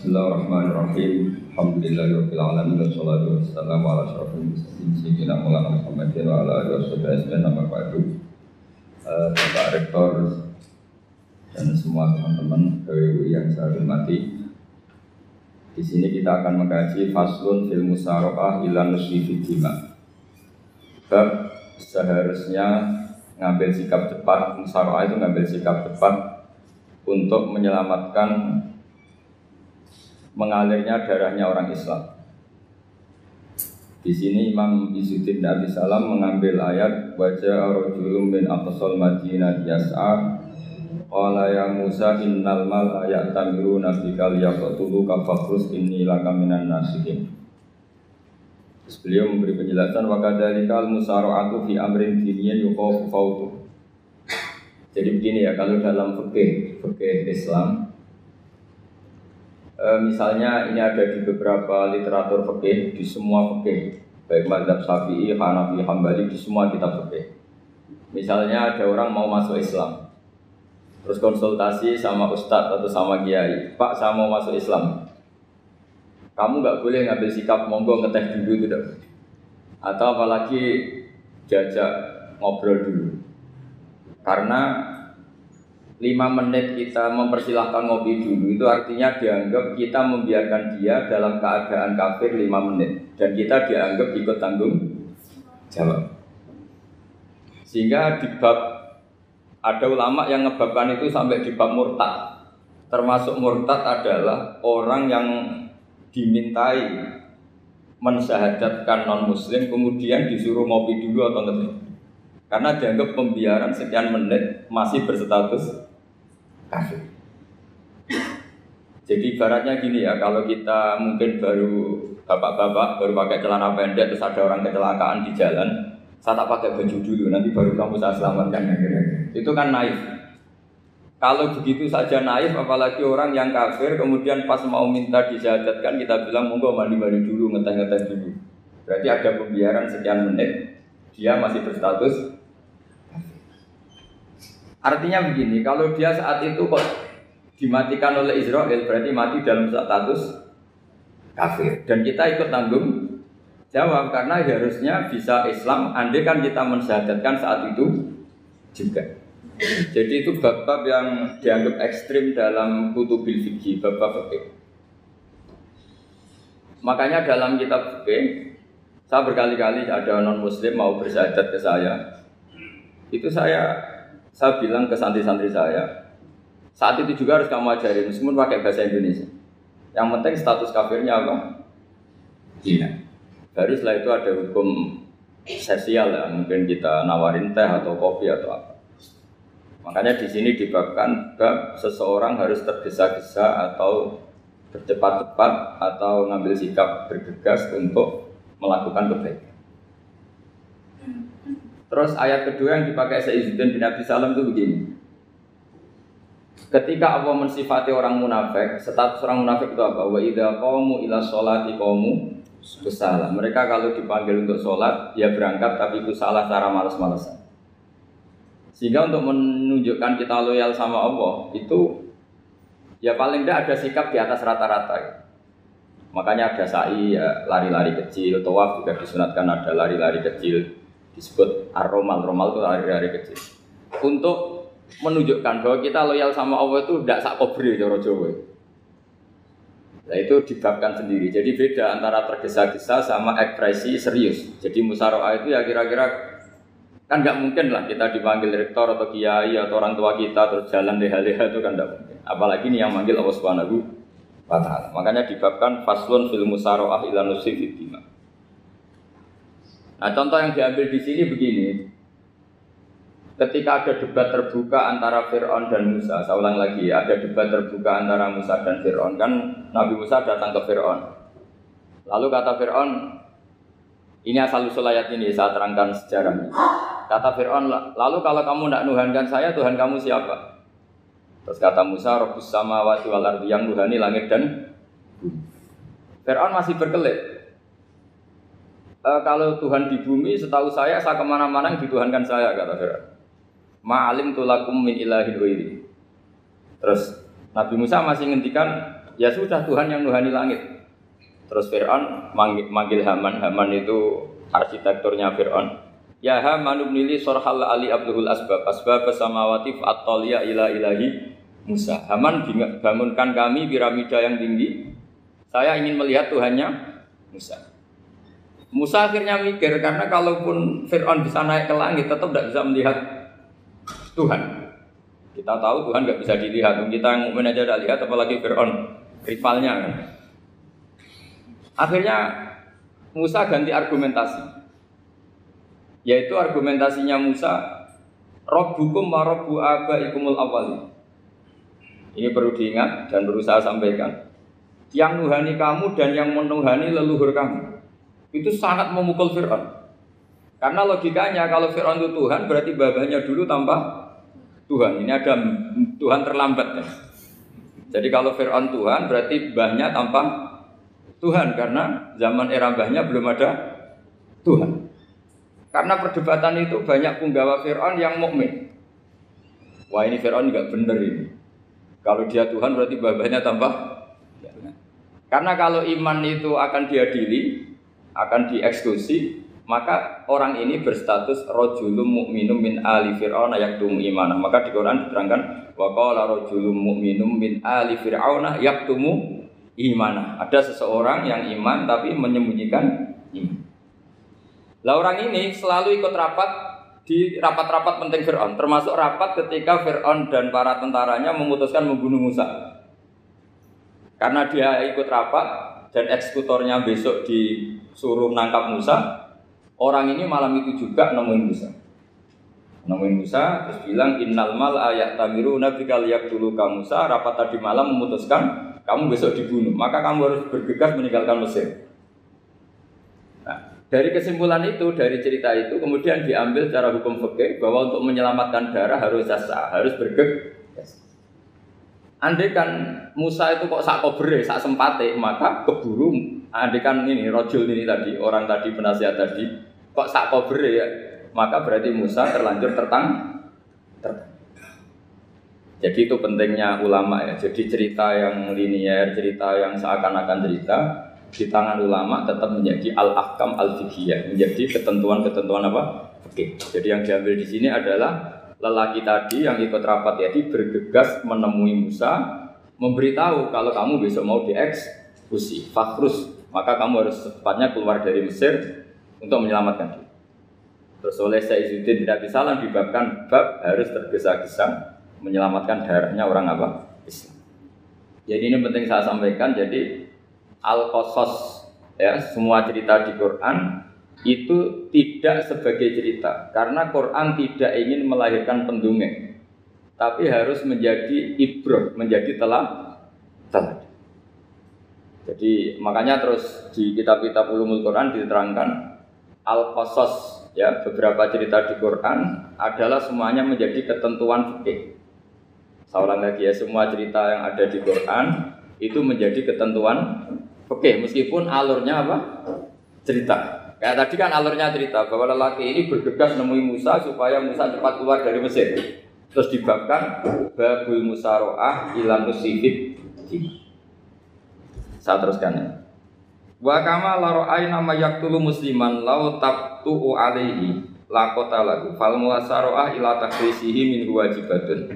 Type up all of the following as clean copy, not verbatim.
Bismillahirrahmanirrahim. Alhamdulillahirabbil alamin wassalatu wassalamu ala asyrofil mursalin sayyidina Muhammadin wa ala alihi washabbihi ajmain. Bapak Rektor dan semua teman-teman PWU yang saya hormati. Di sini kita akan mengkaji faslun fil musyarakah ila nusyi fid jima'. Bab seharusnya ngambil sikap cepat, musyarakah itu ngambil sikap cepat untuk menyelamatkan mengalirnya darahnya orang Islam. Di sini Imam Izzuddin Abi Salam mengambil ayat baca rajulun min aqsal madinah yas'a qala ya Musa innal mal ya'tamiruna bikal yaqtulu kafakrus inni lakaminan nasikin. Beliau memberi penjelasan wa kadzalikal musara'atu fi amrin diniyin yuqafu fautu. Jadi begini ya, kalau dalam fikih Islam, misalnya ini ada di beberapa literatur fikih, di semua fikih, baik mazhab Syafi'i, Hanafi, Hambali, di semua kitab fikih. Misalnya ada orang mau masuk Islam, terus konsultasi sama ustadz atau sama kiai, Pak saya mau masuk Islam, kamu nggak boleh ngambil sikap monggo ngeteh dulu gitu, atau apalagi jajak ngobrol dulu, karena 5 menit kita mempersilahkan ngopi dulu itu artinya dianggap kita membiarkan dia dalam keadaan kafir 5 menit dan kita dianggap ikut tanggung jawab. Sehingga di bab ada ulama yang ngebabkan itu sampai di bab murtad. Termasuk murtad adalah orang yang dimintai mensyahadatkan non muslim kemudian disuruh ngopi dulu atau ngeteh. Karena dianggap pembiaran sekian menit masih berstatus kafir. Jadi ibaratnya gini ya, kalau kita mungkin baru bapak-bapak baru pakai celana pendek terus ada orang kecelakaan di jalan, saya tak pakai baju dulu nanti baru kamu saya selamatkan. Itu kan naif. Kalau begitu saja naif, apalagi orang yang kafir kemudian pas mau minta disyahadatkan kita bilang monggo mandi-mandi dulu, ngeteh-ngeteh dulu. Berarti ada pembiaran sekian menit dia masih berstatus. Artinya begini, kalau dia saat itu kok dimatikan oleh Israel, berarti mati dalam status kafir. Dan kita ikut tanggung jawab, karena harusnya bisa Islam, andai kan kita mensyahadatkan saat itu juga. Jadi itu bab-bab yang dianggap ekstrim dalam Kutubil Fikji, bab-bab fikih. Makanya dalam kitab fikih, saya berkali-kali ada non-muslim mau bersyahadat ke saya. Itu saya bilang ke santri-santri saya, saat itu juga harus kamu ajarin, meskipun pakai bahasa Indonesia. Yang penting status kafirnya apa? Zina. Baru setelah itu ada hukum sosial ya, mungkin kita nawarin teh atau kopi atau apa. Makanya di sini dibabkan bab seseorang harus tergesa-gesa atau bercepat-cepat atau ngambil sikap bergegas untuk melakukan kebaikan. Terus ayat kedua yang dipakai Sa'idun bin Abi Salam itu begini. Ketika Allah mensifati orang munafik, status orang munafik itu apa? Wa idza qamu ila sholati qamu kusala. Mereka kalau dipanggil untuk sholat, ya berangkat tapi kusala secara malas-malasan. Sehingga untuk menunjukkan kita loyal sama Allah, itu ya paling tidak ada sikap di atas rata-rata. Makanya ada sa'i, ya, lari-lari kecil, tawaf juga disunatkan ada lari-lari kecil. Disebut ar-romal, romal itu lari-lari kecil untuk menunjukkan bahwa kita loyal sama Allah itu tidak sakobri cara Jawa. Nah itu dibabkan sendiri, jadi beda antara tergesa-gesa sama ekspresi serius. Jadi musyarakah itu ya kira-kira kan nggak mungkin lah kita dipanggil rektor atau kiai atau orang tua kita terus jalan leha-leha itu kan nggak mungkin, apalagi ini yang manggil Allah Subhanahu wa ta'ala. Makanya dibabkan faslun fil musyarakah ila nusyi fid jima'. Nah, contoh yang diambil di sini begini. Ketika ada debat terbuka antara Fir'aun dan Musa, saya ulang lagi, ada debat terbuka antara Musa dan Fir'aun kan Nabi Musa datang ke Fir'aun. Lalu kata Fir'aun, ini asal-usul ayat ini, saya terangkan sejarahnya. Kata Fir'aun, lalu kalau kamu tidak nuhankan saya, Tuhan kamu siapa? Terus kata Musa, Rabbus samawati wal ardi, yang nuhani langit dan bumi. Fir'aun masih berkelit. Kalau Tuhan di bumi, setahu saya kemana-mana yang dituhankan saya, kata Fir'aun. Ma'alim tulakum min ilahin wa'ili. Terus Nabi Musa masih ngendikan, ya sudah Tuhan yang nuhani langit. Terus Fir'aun manggil Haman, Haman itu arsitekturnya Fir'aun. Ya Haman ibnili sorhal ali abduhul asbab, asbab samawati fa'attaliya ila ilahi Musa. Haman, bangunkan kami piramida yang tinggi, saya ingin melihat Tuhannya Musa. Musa akhirnya mikir, karena kalaupun Fir'aun bisa naik ke langit, tetap tidak bisa melihat Tuhan. Kita tahu Tuhan tidak bisa dilihat, kita yang mukmin aja tidak lihat, apalagi Fir'aun, rivalnya kan. Akhirnya Musa ganti argumentasi, yaitu argumentasinya Musa, Rabbukum wa Rabbu abaikumul awwalin. Ini perlu diingat dan perlu saya sampaikan. Yang nuhani kamu dan yang menuhani leluhur kamu. Itu sangat memukul Fir'aun. Karena logikanya kalau Fir'aun itu Tuhan, berarti babanya dulu tambah Tuhan. Ini ada Tuhan terlambat ya. Jadi kalau Fir'aun Tuhan, berarti bahnya tambah Tuhan. Karena zaman era bahnya belum ada Tuhan. Karena perdebatan itu banyak punggawa Fir'aun yang mukmin. Wah ini Fir'aun nggak bener ini. Kalau dia Tuhan berarti babanya tambah. Karena kalau iman itu akan diadili, akan dieksekusi, maka orang ini berstatus rajulun mukminun min ali fir'auna yaktumu imanah. Maka di Quran diterangkan wa qala rajulun mukminun min ali fir'auna yaktumu imanah. Ada seseorang yang iman tapi menyembunyikan iman. Lah orang ini selalu ikut rapat di rapat-rapat penting Fir'aun, termasuk rapat ketika Fir'aun dan para tentaranya memutuskan membunuh Musa. Karena dia ikut rapat dan eksekutornya besok disuruh nangkap Musa, orang ini malam itu juga nemuin Musa, terus bilang innal mal'a ya'tamiruna bika liyaqtuluka Musa. Rapat tadi malam memutuskan kamu besok dibunuh, maka kamu harus bergegas meninggalkan Mesir. Nah, dari kesimpulan itu, dari cerita itu kemudian diambil secara hukum fikih bahwa untuk menyelamatkan darah harus jasa, harus bergegas. Andaikan Musa itu kok sak kobere, sak sempate, maka keburu. Andaikan ini rojul ini tadi, orang tadi penasihat tadi kok sak kobere ya, maka berarti Musa terlanjur tertang. Jadi itu pentingnya ulama ya. Jadi cerita yang linier, cerita yang seakan-akan cerita di tangan ulama tetap menjadi al-ahkam al-fiqhiyah, menjadi ketentuan-ketentuan apa? Oke. Jadi yang diambil di sini adalah lelaki tadi yang ikut rapat tadi bergegas menemui Musa, memberitahu kalau kamu besok mau dieksekusi, fakhrus, maka kamu harus secepatnya keluar dari Mesir untuk menyelamatkan diri. Terus oleh Saizuddin tidak disalam dibabkan bab harus tergesa-gesa menyelamatkan darahnya orang apa? Islam. Jadi ini penting saya sampaikan. Jadi al-qasas ya, semua cerita di Quran itu tidak sebagai cerita, karena Quran tidak ingin melahirkan pendongeng, tapi harus menjadi ibrah, menjadi teladan. Jadi makanya terus di kitab-kitab ulumul Quran diterangkan al-qasas ya, beberapa cerita di Quran adalah semuanya menjadi ketentuan fikih. Saya ulang lagi ya, semua cerita yang ada di Quran itu menjadi ketentuan fikih meskipun alurnya apa? Cerita. Kayak tadi kan alurnya cerita bahwa lelaki ini bergegas menemui Musa supaya Musa cepat keluar dari Mesir. Terus dibabkan babul musaroah ilan musibib. Saya teruskan ya. Wa kama la ra'ayna ma yaqtulu musliman law tabtu'u alaihi laqatalahu fal musaroah ila takrisihi min wajibatun.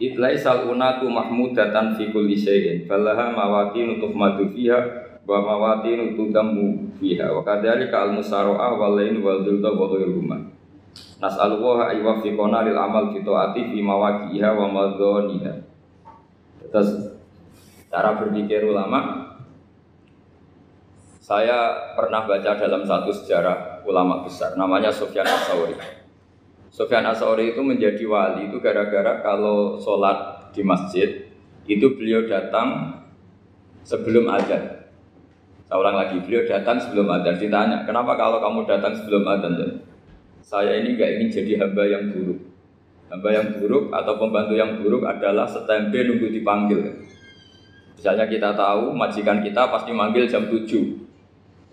Idlaisal unatu mahmudatan fi kulli syai'in falaha mawaqinu tuhmadu fiha wa mawatinu tudammu fiha wa kadzalika al-musara'a wal lain wal dhulda wa ghairuhuma nas'alullaha aywafiqona lil amal fi ta'ati fi mawaqiha wa madhaniha. Terus cara berpikir ulama, saya pernah baca dalam satu sejarah ulama besar namanya Sufyan Asa'uri. Sufyan Asa'uri itu menjadi wali itu gara-gara kalau sholat di masjid itu beliau datang sebelum azan. Saya ulang lagi, beliau datang sebelum adzan. Ditanya, kenapa kalau kamu datang sebelum adzan? Saya ini enggak ingin jadi hamba yang buruk. Hamba yang buruk atau pembantu yang buruk adalah setempel nunggu dipanggil. Misalnya kita tahu majikan kita pasti manggil jam 7.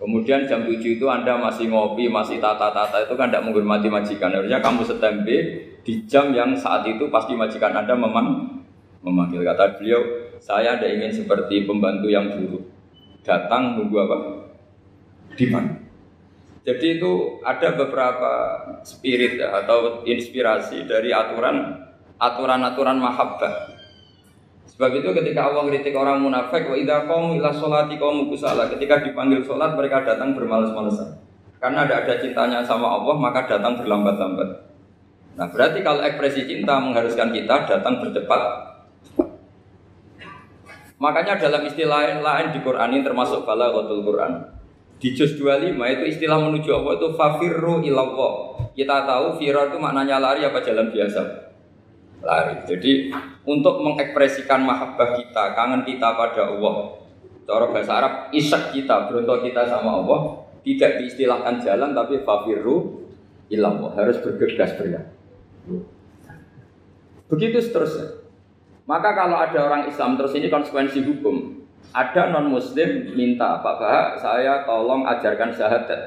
Kemudian jam 7 itu Anda masih ngopi, masih tata-tata, itu kan tidak menghormati majikan. Harusnya kamu setempel di jam yang saat itu pasti majikan Anda memanggil. Kata beliau, saya tidak ingin seperti pembantu yang buruk. Datang nunggu apa? Dipanggil. Jadi itu ada beberapa spirit ya, atau inspirasi dari aturan-aturan mahabbah. Sebab itu ketika Allah kritik orang munafik, wa idza qamu ila sholati qamu kusala, ketika dipanggil sholat mereka datang bermalas-malasan. Karena ada cintanya sama Allah maka datang berlambat-lambat. Nah berarti kalau ekspresi cinta mengharuskan kita datang bercepat. Makanya dalam istilah lain di Quran ini termasuk balaghatul Quran. Di juz 25 itu istilah menuju Allah itu fafirru ilallah. Kita tahu firar itu maknanya lari apa jalan biasa? Lari. Jadi untuk mengekspresikan mahabbah kita, kangen kita pada Allah. Cara bahasa Arab, ishaq kita, beruntung kita sama Allah, tidak diistilahkan jalan tapi fafirru ilallah, harus bergegas bergerak. Begitu seterusnya. Maka kalau ada orang Islam, terus ini konsekuensi hukum. Ada non-muslim minta, Pak Bahak, saya tolong ajarkan syahadat.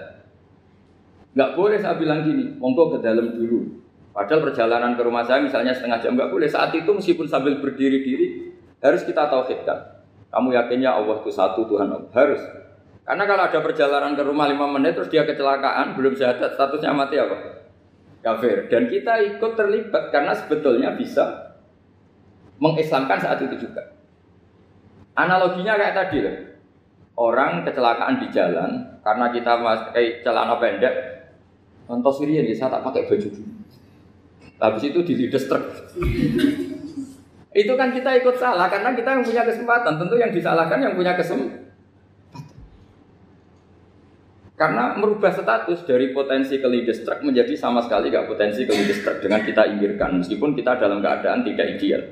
Enggak boleh saya bilang gini, monggo ke dalam dulu. Padahal perjalanan ke rumah saya misalnya setengah jam, enggak boleh. Saat itu meskipun sambil berdiri-diri, harus kita tauhidkan. Kamu yakinnya Allah itu satu, Tuhan Allah. Harus. Karena kalau ada perjalanan ke rumah 5 menit, terus dia kecelakaan, belum syahadat, statusnya mati apa? Kafir. Dan kita ikut terlibat, karena sebetulnya bisa mengislamkan saat itu juga. Analoginya kayak tadi loh. Orang kecelakaan di jalan karena kita pakai celana pendek. Contoh Syria nih, saya tak pakai baju dulu. Habis itu dilindes truk. Itu kan kita ikut salah karena kita yang punya kesempatan. Tentu yang disalahkan yang punya kesempatan. Karena merubah status dari potensi kelindes truk menjadi sama sekali enggak potensi kelindes truk dengan kita inggirkan meskipun kita dalam keadaan tidak ideal.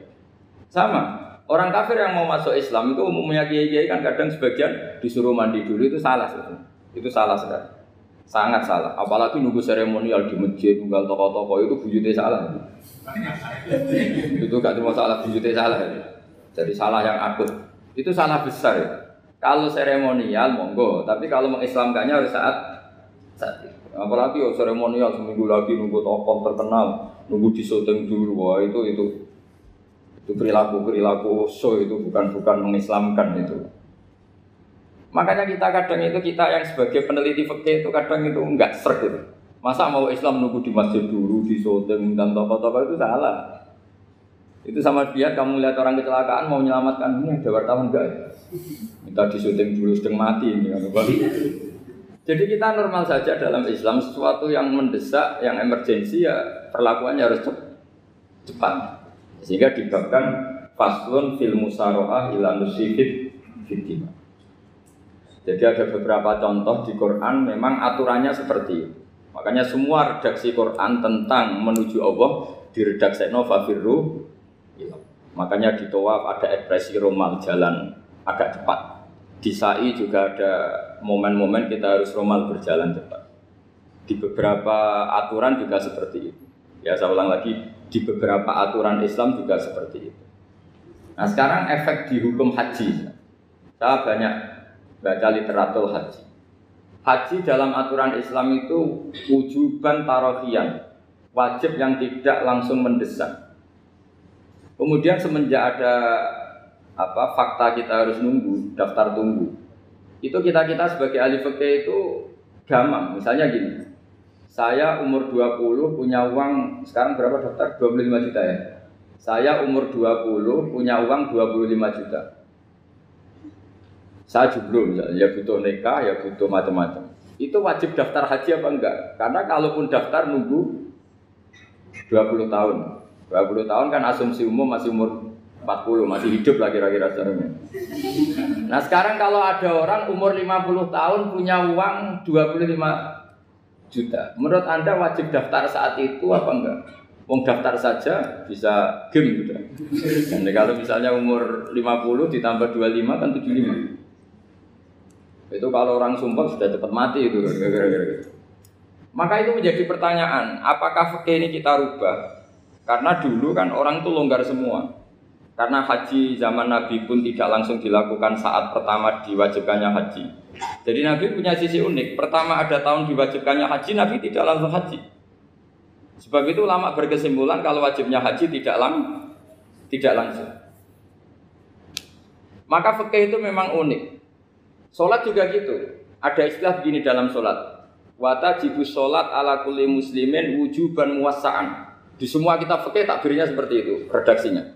Sama, orang kafir yang mau masuk Islam itu umumnya kiai-kiai kan kadang sebagian disuruh mandi dulu itu salah sebenarnya. Itu salah sekali. Sangat salah. Apalagi nunggu seremonial di masjid, nunggu tokoh-tokoh itu bujute salah. Itu enggak cuma salah bujute salah. Jadi salah yang akut. Itu salah besar ya. Kalau seremonial monggo, tapi kalau mengislamkannya harus saat itu. Apalagi oh, seremonial seminggu lagi nunggu tokoh terkenal, nunggu disyuting dulu. Wah, itu perilaku so itu bukan mengislamkan itu. Makanya kita kadang itu kita yang sebagai peneliti fikih itu kadang itu enggak serg gitu. Masa mau Islam nunggu di masjid dulu di syuting dan tokoh-tokoh itu salah. Itu sama dia kamu lihat orang kecelakaan mau menyelamatkan ini ada wartawan enggak ya? Minta disyuting dulu sedang mati ini kan. Jadi kita normal saja dalam Islam sesuatu yang mendesak, yang emergensi ya perlakuannya harus cepat. Sehingga dibabkan faslun fil musaraah ila nusifid fitima. Jadi ada beberapa contoh di Quran memang aturannya seperti itu. Makanya semua redaksi Quran tentang menuju Allah diredaksekno fafirru. Makanya di tawaf ada ekspresi romal jalan agak cepat. Di sa'i juga ada momen-momen kita harus romal berjalan cepat. Di beberapa aturan juga seperti itu. Ya saya ulang lagi, di beberapa aturan Islam juga seperti itu. Nah sekarang efek di hukum haji. Saya banyak baca literatur haji. Haji dalam aturan Islam itu wujuban tarohiyan, wajib yang tidak langsung mendesak. Kemudian semenjak ada fakta kita harus nunggu, daftar tunggu. Itu kita-kita sebagai ahli fikih itu gamang, misalnya gini. Saya umur 20 punya uang, sekarang berapa daftar? 25 juta ya? Saya umur 20 punya uang 25 juta. Saya jomblo misalnya, ya butuh nikah, ya butuh macam-macam. Itu wajib daftar haji apa enggak? Karena kalaupun daftar nunggu 20 tahun. 20 tahun kan asumsi umum masih umur 40, masih hidup lah kira-kira sekarang. Nah sekarang kalau ada orang umur 50 tahun punya uang 25 juta. Menurut Anda wajib daftar saat itu apa enggak? Wong daftar saja bisa game gitu. Dan kalau misalnya umur 50 ditambah 25 kan 75. Itu kalau orang sumpah sudah cepat mati itu. Maka itu menjadi pertanyaan, apakah fikih ini kita rubah? Karena dulu kan orang itu longgar semua. Karena haji zaman Nabi pun tidak langsung dilakukan saat pertama diwajibkannya haji. Jadi Nabi punya sisi unik. Pertama ada tahun diwajibkannya haji, Nabi tidak langsung haji. Sebab itu ulama berkesimpulan kalau wajibnya haji tidak langsung. Maka fikih itu memang unik. Sholat juga gitu. Ada istilah begini dalam sholat. Watajibu sholat ala kulli muslimin wujuban muwassa'an. Di semua kitab fikih takbirnya seperti itu redaksinya.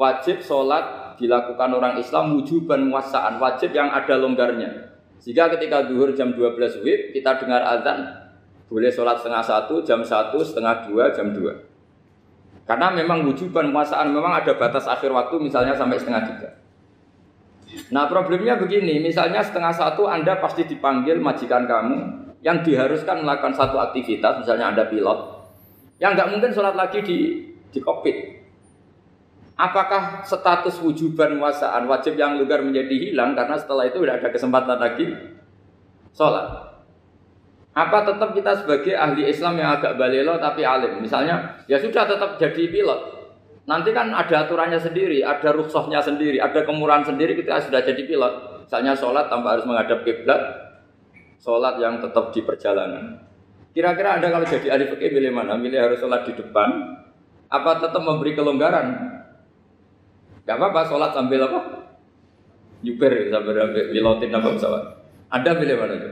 Wajib sholat dilakukan orang Islam wujuban muwassa'an, wajib yang ada longgarnya. Sehingga ketika zuhur jam 12 WIB kita dengar azan, boleh sholat setengah 1, jam 1, setengah 2, jam 2. Karena memang wujuban muwassa'an, memang ada batas akhir waktu misalnya sampai setengah 3. Nah problemnya begini, misalnya setengah 1 Anda pasti dipanggil majikan kamu yang diharuskan melakukan satu aktivitas, misalnya Anda pilot, yang nggak mungkin sholat lagi di kokpit. Apakah status wujuban muwassa'an wajib yang longgar menjadi hilang karena setelah itu tidak ada kesempatan lagi sholat? Apa tetap kita sebagai ahli Islam yang agak balelo tapi alim? Misalnya, ya sudah tetap jadi pilot. Nanti kan ada aturannya sendiri, ada rukhsahnya sendiri, ada kemurahan sendiri kita sudah jadi pilot. Misalnya sholat tanpa harus menghadap kiblat, sholat yang tetap di perjalanan. Kira-kira Anda kalau jadi ahli fikih milih mana? Milih harus sholat di depan? Apa tetap memberi kelonggaran? Gak apa-apa sholat sambil apa? Nyuper, sambil pilotin apa pesawat. Anda pilih mana itu?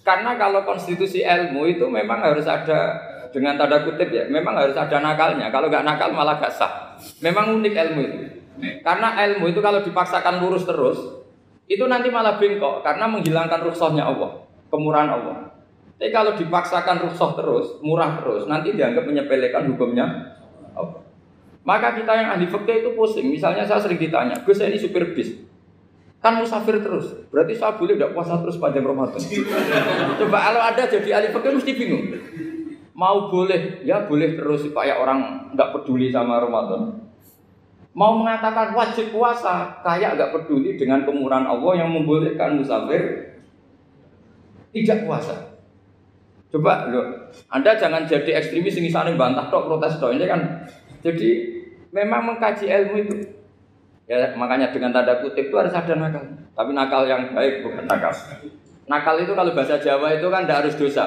Karena kalau konstitusi ilmu itu memang harus ada, dengan tanda kutip ya, memang harus ada nakalnya. Kalau gak nakal malah gak sah. Memang unik ilmu itu. Karena ilmu itu kalau dipaksakan lurus terus, itu nanti malah bengkok karena menghilangkan rukhsahnya Allah, kemurahan Allah. Tapi kalau dipaksakan rukhsah terus, murah terus, nanti dianggap menyepelekan hukumnya. Maka kita yang ahli fikih itu pusing. Misalnya saya sering ditanya, Gus saya ini supir bis, kan musafir terus, berarti saya boleh tidak puasa terus panjang Ramadan. Coba kalau ada jadi ahli fikih mesti bingung. Mau boleh, ya boleh terus supaya orang nggak peduli sama Ramadan. Mau mengatakan wajib puasa, kayak nggak peduli dengan kemurahan Allah yang membolehkan musafir tidak puasa. Coba loh, Anda jangan jadi ekstremis yang misalnya bantah tok protes tok ini kan. Jadi memang mengkaji ilmu itu. Ya makanya dengan tanda kutip itu harus ada nakal. Tapi nakal yang baik bukan nakal. Nakal itu kalau bahasa Jawa itu kan tidak harus dosa.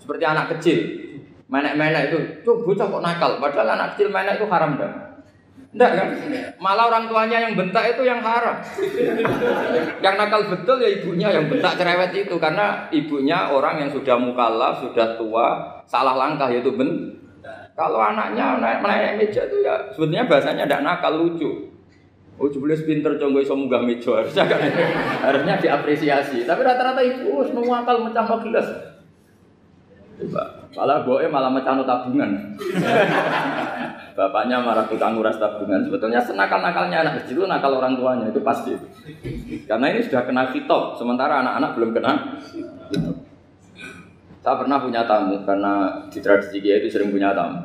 Seperti anak kecil, menek-menek itu, tuh bocah kok nakal. Padahal anak kecil menek itu haram dah. Enggak kan? Malah orang tuanya yang bentak itu yang haram. Yang nakal betul ya ibunya yang bentak cerewet itu. Karena ibunya orang yang sudah mukallaf, sudah tua, salah langkah yaitu bentak. Kalau anaknya naik meja itu ya sebetulnya bahasanya tidak nakal, lucu. Oh jeblis pinter conggo iso munggah meja. Harusnya diapresiasi. Tapi rata-rata ibu semua akal mecah gelas. Malah boe malah mecah tabungan. Bapaknya marah tukang nguras tabungan. Sebetulnya senakal-nakalnya anak kecil itu nakal orang tuanya, itu pasti. Karena ini sudah kena khitab, sementara anak-anak belum kena. Saya pernah punya tamu, karena di tradisi kiai itu sering punya tamu.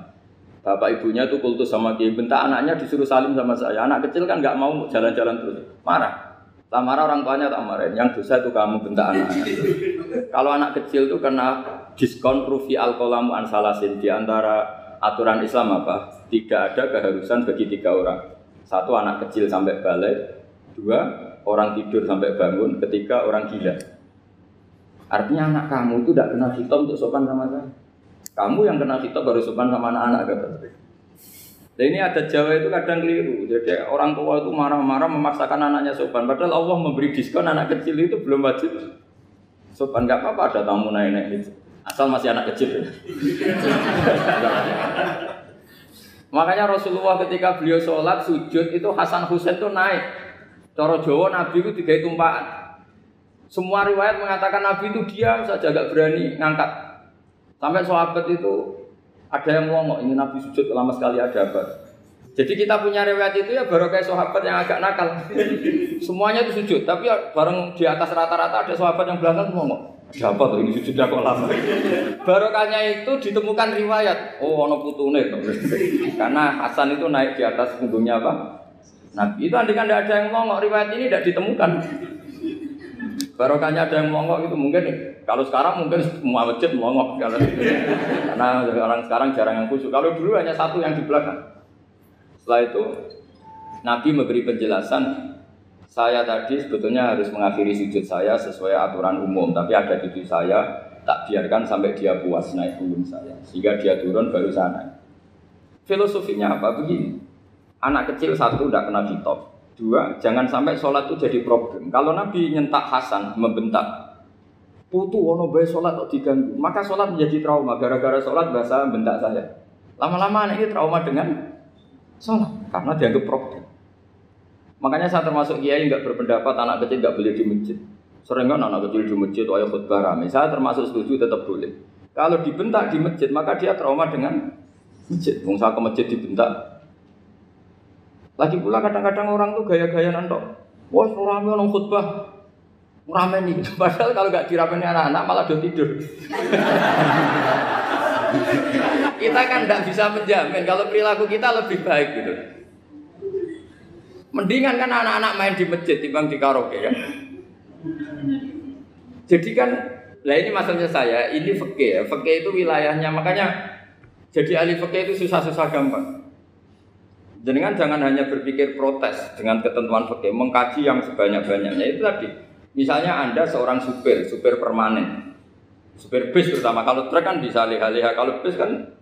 Bapak ibunya itu kultus sama kiai, bentak anaknya disuruh salim sama saya. Anak kecil kan nggak mau jalan-jalan terus, marah. Tak marah orang tuanya tak marahin, yang dosa itu kamu bentak anak-anak. Kalau anak kecil itu kena diskon rufi al-qalamu an salasin, di antara aturan Islam apa? Tidak ada keharusan bagi 3 orang. 1 anak kecil sampai balik, 2 orang tidur sampai bangun, 3 orang gila. Artinya anak kamu itu tidak kena hitam untuk sopan sama saya. Kamu yang kena hitam baru sopan sama anak-anak. Dan ini ada Jawa itu kadang keliru. Jadi orang tua itu marah-marah memaksakan anaknya sopan. Padahal Allah memberi diskon anak kecil itu belum wajib sopan. Gak apa-apa ada tamu naik-naik itu. Asal masih anak kecil. Makanya Rasulullah ketika beliau sholat, sujud itu Hasan Husain itu naik. Cara Jawa Nabi itu digawe tumpakan. Semua riwayat mengatakan Nabi itu diam saja, gak berani ngangkat. Sampai sahabat itu ada yang ngomong, ini Nabi sujud lama sekali ada apa. Jadi kita punya riwayat itu ya baru kayak sahabat yang agak nakal. Semuanya itu sujud, tapi bareng di atas rata-rata ada sahabat yang belakang ngomong. Siapa tuh ini sudah kok lama. Barokahnya itu ditemukan riwayat. Oh, ono putune to. Karena Hasan itu naik di atas punggungnya apa? Nabi. Itu andai kan tidak ada yang ngomong, riwayat ini tidak ditemukan. Barokahnya ada yang ngomong itu mungkin kalau sekarang mungkin semua masjid ngomong kalau karena orang sekarang jarang yang khusyuk. Kalau dulu hanya satu yang di belakang. Setelah itu Nabi memberi penjelasan. Saya tadi sebetulnya harus mengakhiri sujud saya sesuai aturan umum, tapi ada cucu saya, tak biarkan sampai dia puas naik punggung saya. Sehingga dia turun baru saya naik. Filosofinya apa? Begini, anak kecil satu, tidak kena ditop. Dua, jangan sampai sholat itu jadi problem. Kalau Nabi nyentak Hasan, membentak, putu ono bae sholat kok diganggu, maka sholat menjadi trauma. Gara-gara sholat bahasa bentak saya. Lama-lama anak ini trauma dengan sholat, karena dianggap problem. Makanya saya termasuk kiai enggak berpendapat anak kecil enggak boleh di masjid. Sering kan anak kecil di masjid ayo khutbah rame. Saya termasuk setuju tetap boleh. Kalau dibentak di masjid maka dia trauma dengan masjid. Wong saya ke masjid dibentak. Lagi pula kadang-kadang orang tuh gaya-gayaan tok. Wah, rame nang khutbah. Rame nih. Padahal kalau enggak dirameni anak-anak malah do tidur. Kita kan enggak bisa menjamin kalau perilaku kita lebih baik gitu. Mendingan kan anak-anak main di masjid timbang di karaoke kan. Jadi kan, lah ini masalahnya saya, ini fikih ya. Fikih itu wilayahnya, makanya jadi ahli fikih itu susah-susah gampang. Jenengan jangan hanya berpikir protes dengan ketentuan fikih, mengkaji yang sebanyak-banyaknya itu tadi. Misalnya Anda seorang supir permanen. Supir bis terutama, kalau truk kan bisa leha-leha, kalau bis kan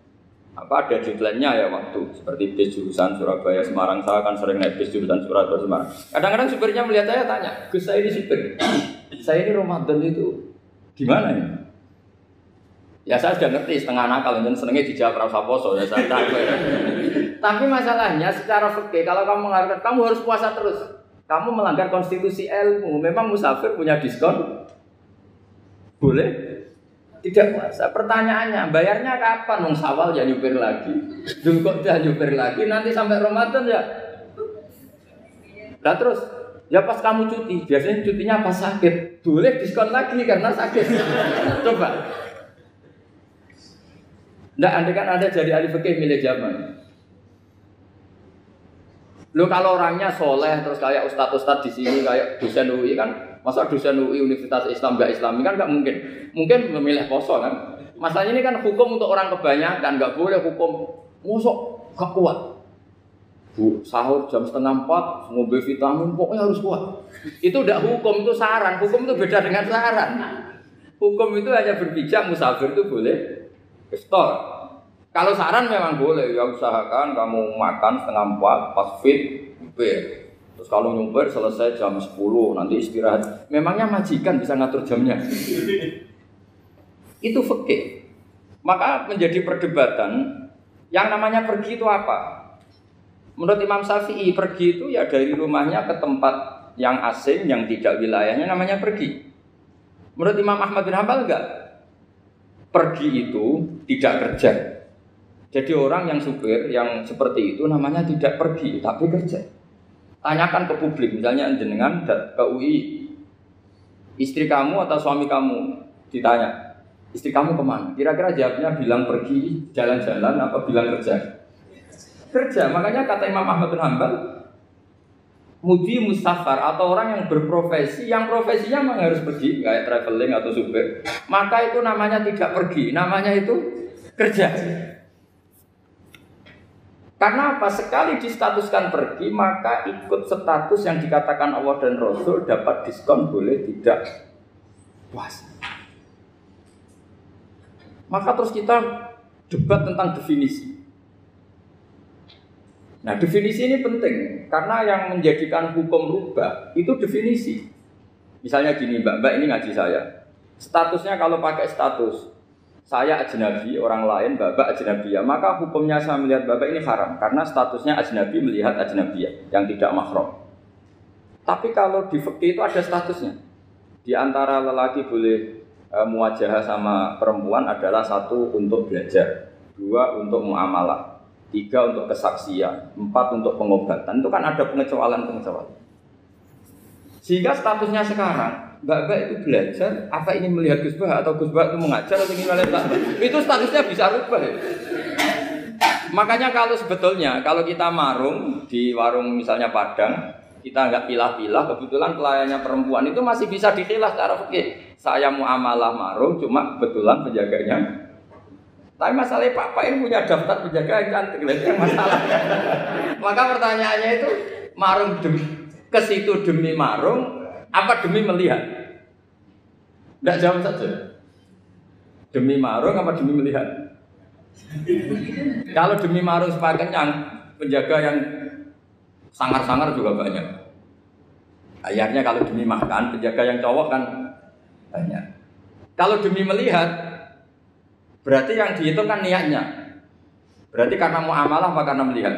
apa ada deadline-nya ya waktu seperti bis jurusan Surabaya Semarang, saya kan sering naik bis jurusan Surabaya Semarang. Kadang-kadang supirnya melihat saya tanya, "Gus, saya ini supir. Saya ini Ramadan itu gimana ya?" Ya saya sudah ngerti setengah nakal dan senengnya dijawab rasa poso ya saya tahu. Ya. Tapi masalahnya secara fikih kalau kamu melanggar kamu harus puasa terus. Kamu melanggar konstitusi ilmu. Memang musafir punya diskon? Boleh. Tidak puasa. Pertanyaannya, bayarnya kapan? Wong Sawal ya nyupir lagi. Dulkot ya nyupir lagi. Nanti sampai Ramadan ya. Nah terus, ya pas kamu cuti. Biasanya cutinya pas sakit. Boleh diskon lagi karena sakit. Coba. Nggak, andai kan ada jadi ahli fikih milih zaman. Lo kalau orangnya soleh terus kayak ustad-ustad di sini kayak dosen UI kan. Masa dosen UI Universitas Islam enggak Islami kan enggak mungkin. Mungkin memilih poso kan. Masalahnya ini kan hukum untuk orang kebanyakan, enggak boleh hukum mosok enggak kuat. Bu, sahur jam 3:30 ngombe vitamin pokoknya harus kuat. Itu enggak hukum, itu saran. Hukum itu beda dengan saran. Hukum itu hanya berpijak musafir itu boleh store. Kalau saran memang boleh, ya usahakan kamu makan 3:30 pas fit ber. Terus kalau nyumpir selesai jam 10, nanti istirahat. Memangnya majikan bisa ngatur jamnya? Itu fikih. Maka menjadi perdebatan, yang namanya pergi itu apa? Menurut Imam Syafi'i, pergi itu ya dari rumahnya ke tempat yang asing, yang tidak wilayahnya namanya pergi. Menurut Imam Ahmad bin Hanbal enggak? Pergi itu tidak kerja. Jadi orang yang supir, yang seperti itu namanya tidak pergi, tapi kerja. Tanyakan ke publik, misalnya jenengan ke UI, istri kamu atau suami kamu ditanya, istri kamu kemana? Kira-kira jawabnya bilang pergi, jalan-jalan, apa bilang kerja? Kerja, makanya kata Imam Ahmad bin Hanbal, mudi musafar atau orang yang berprofesi, yang profesinya memang harus pergi, kayak traveling atau supir, maka itu namanya tidak pergi, namanya itu kerja. Karena apa? Sekali distatuskan pergi, maka ikut status yang dikatakan Allah dan Rasul dapat diskon boleh tidak puas. Maka terus kita debat tentang definisi. Nah definisi ini penting, karena yang menjadikan hukum rubah itu definisi. Misalnya gini mbak-mbak ini ngaji saya, statusnya kalau pakai status. Saya ajnabi, orang lain, bapak ajnabiyah. Maka hukumnya saya melihat bapak ini haram. Karena statusnya ajnabi melihat ajnabiyah yang tidak mahram. Tapi kalau di fikih itu ada statusnya. Di antara lelaki boleh muwajahah sama perempuan adalah satu untuk belajar, dua untuk muamalah, tiga untuk kesaksian, empat untuk pengobatan. Itu kan ada pengecualian-pengecualian. Sehingga statusnya sekarang Mbak-mbak itu belajar apa ingin melihat Gus Bah atau Gus Bah itu mengajar atau ingin melihat Mbak? Itu statusnya bisa rubah ya. Makanya kalau sebetulnya kalau kita marung di warung misalnya Padang, kita nggak pilah-pilah, kebetulan pelayannya perempuan itu masih bisa dikilah secara fikih. Saya muamalah marung cuma kebetulan penjaganya. Tapi masalahnya Pak ini punya daftar penjaga yang cantik, itu masalah. Maka pertanyaannya itu marung ke situ demi marung apa demi melihat? Enggak jawab saja. Demi marung apa demi melihat? Kalau demi marung supaya kenyang, penjaga yang sangar-sangar juga banyak. Akhirnya kalau demi makan, penjaga yang cowok kan banyak. Kalau demi melihat, berarti yang dihitung kan niatnya. Berarti karena muamalah apa karena melihat?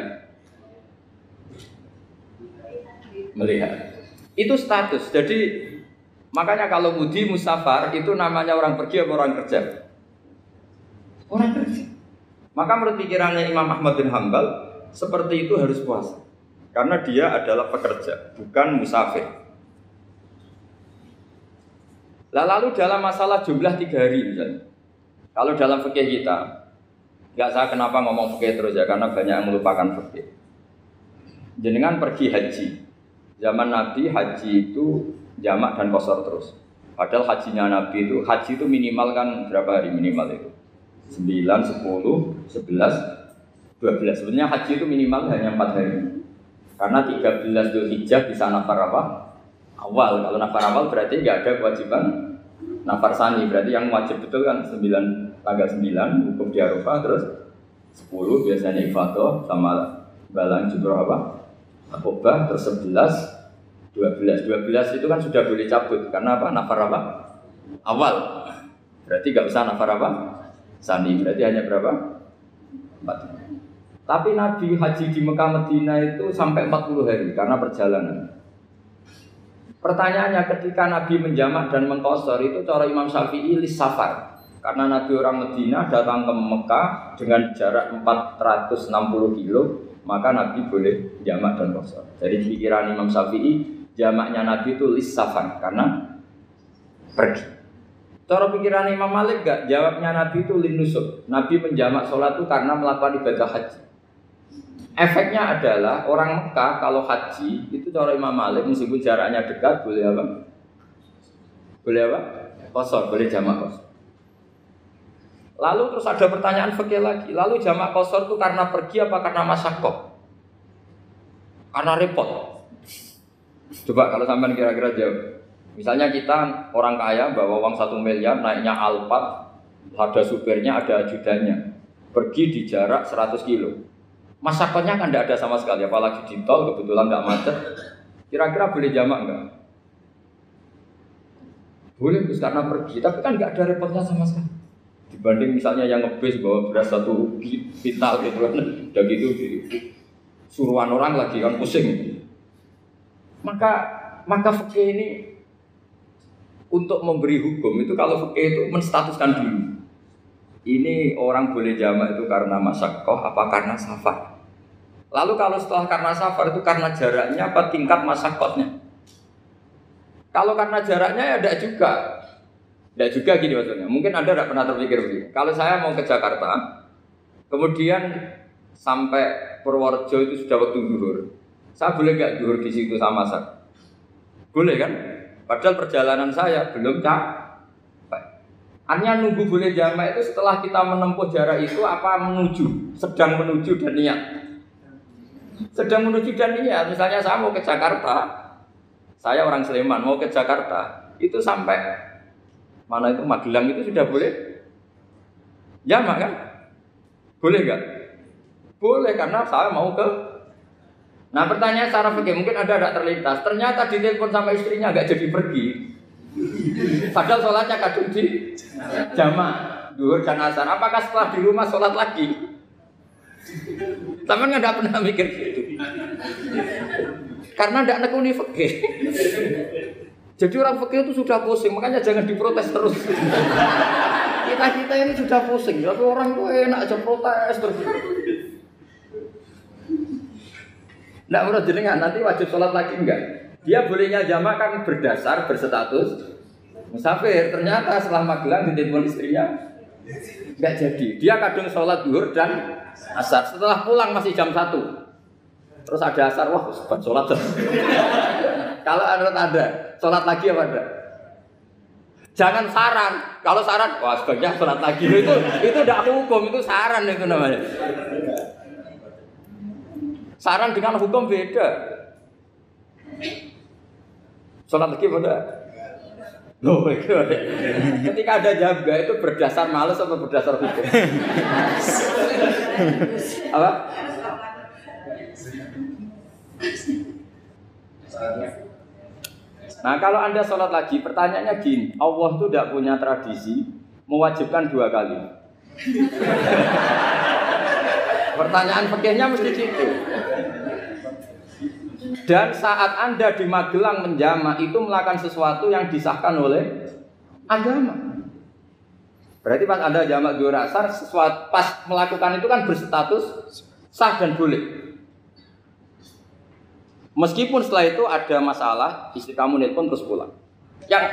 Melihat. Itu status. Jadi makanya kalau mudi musafar itu namanya orang pergi atau orang kerja. Orang kerja. Maka menurut pikirannya Imam Ahmad bin Hambal seperti itu harus puasa. Karena dia adalah pekerja, bukan musafir. Lalu dalam masalah jumlah 3 hari misalnya. Kalau dalam fikih kita, enggak saya kenapa ngomong fikih terus ya karena banyak yang melupakan fikih. Jenengan pergi haji. Zaman Nabi haji itu jamak dan qasar terus. Padahal hajinya Nabi itu, haji itu minimal kan berapa hari minimal itu? 9, 10, 11, 12. Sebenarnya haji itu minimal hanya 4 hari. Karena 13 Dzulhijjah bisa nafar apa? Awal. Kalau nafar awal berarti enggak ada kewajiban nafar sani. Berarti yang wajib betul kan 9 tanggal 9 hukum di Arafah terus 10 biasanya ifadah sama balang jumroh apa? Akobah terus 11, 12, 12 itu kan sudah boleh cabut karena apa? Nafar apa? Awal. Berarti nggak usah nafar apa? Sani. Berarti hanya berapa? 4. Tapi Nabi haji di Mekah Medina itu sampai 40 hari karena perjalanan. Pertanyaannya ketika Nabi menjamak dan mengqasar itu cara Imam Syafi'i lis safar. Karena Nabi orang Medina datang ke Mekah dengan jarak 460 kilo. Maka Nabi boleh jamak dan qasar. Jadi pikiran Imam Syafi'i jamaknya Nabi itu lis safar karena pergi. Cara pikiran Imam Malik enggak, jawabnya Nabi itu lin nusuk. Nabi menjamak sholat itu karena melakukan ibadah haji. Efeknya adalah orang Mekah kalau haji itu cara Imam Malik meskipun jaraknya dekat boleh apa? Boleh apa? Qasar, boleh jamak qasar. Lalu terus ada pertanyaan fikih lagi. Lalu jamak qasar itu karena pergi apa karena masyaqqah? Karena repot. Coba kalau sampean kira-kira jawab. Misalnya kita orang kaya bawa uang 1 miliar naiknya Alphard, ada supirnya, ada ajudannya. Pergi di jarak 100 kilo. Masyaqqahnya kan tidak ada sama sekali apalagi di tol kebetulan enggak macet. Kira-kira boleh jamak enggak? Boleh Gus karena pergi, tapi kan enggak ada repotnya sama sekali. Dibanding misalnya yang ngebis bawa beras 1 vital gitu kan, udah gitu suruhan orang lagi kan pusing. Maka fikih ini untuk memberi hukum itu kalau fikih itu menstatuskan dulu. Ini orang boleh jamak itu karena masyaqqah apa karena safar. Lalu kalau setelah karena safar itu karena jaraknya apa tingkat masyaqqahnya. Kalau karena jaraknya ya tidak juga. Tidak juga gini maksudnya, mungkin Anda tidak pernah terpikir begini. Kalau saya mau ke Jakarta, kemudian sampai Purworejo itu sudah waktu zuhur. Saya boleh nggak zuhur di situ sama Sak? Boleh kan? Padahal perjalanan saya belum capek. Artinya nunggu boleh jamak itu setelah kita menempuh jarak itu apa menuju, sedang menuju dan niat. Sedang menuju dan niat, misalnya saya mau ke Jakarta, saya orang Sleman mau ke Jakarta, itu sampai mana itu Magelang itu sudah boleh jamak kan? Boleh nggak? Boleh karena saya mau ke. Nah pertanyaan secara fikih mungkin Anda tidak terlintas. Ternyata ditelepon sama istrinya nggak jadi pergi. Padahal sholatnya kadung di jamak, zuhur dan asar. Apakah setelah di rumah sholat lagi? Taman nggak pernah mikir gitu. Karena tidak nekuni fikih. Jadi orang fakir itu sudah pusing, makanya jangan diprotes terus. Kita ini sudah pusing, tapi orang itu enak aja protes terus. Nggak menurut jenengan, nanti wajib sholat lagi enggak? Dia bolehnya jamak kan berdasar berstatus musafir, ternyata setelah magelang ditelepon istrinya nggak jadi. Dia kadang sholat duhur dan asar. Setelah pulang masih jam 1. Terus ada asar, wah sempat sholat. Kalau ada sholat lagi apa enggak? Jangan saran. Kalau saran, wah sebaiknya sholat lagi. Itu tidak hukum, itu saran itu namanya. Saran dengan hukum beda. Sholat lagi pada loh, ketika ada jaga itu berdasar malas atau berdasar hukum? Apa? Nah kalau Anda sholat lagi, pertanyaannya gini, Allah itu tidak punya tradisi mewajibkan dua kali. Pertanyaan fikihnya mesti gitu. Dan saat Anda di Magelang menjama itu melakukan sesuatu yang disahkan oleh agama. Berarti pas Anda jamak dhuhur asar, sesuatu pas melakukan itu kan berstatus sah dan boleh. Meskipun setelah itu ada masalah, istri kamu nelpon terus pulang. Yang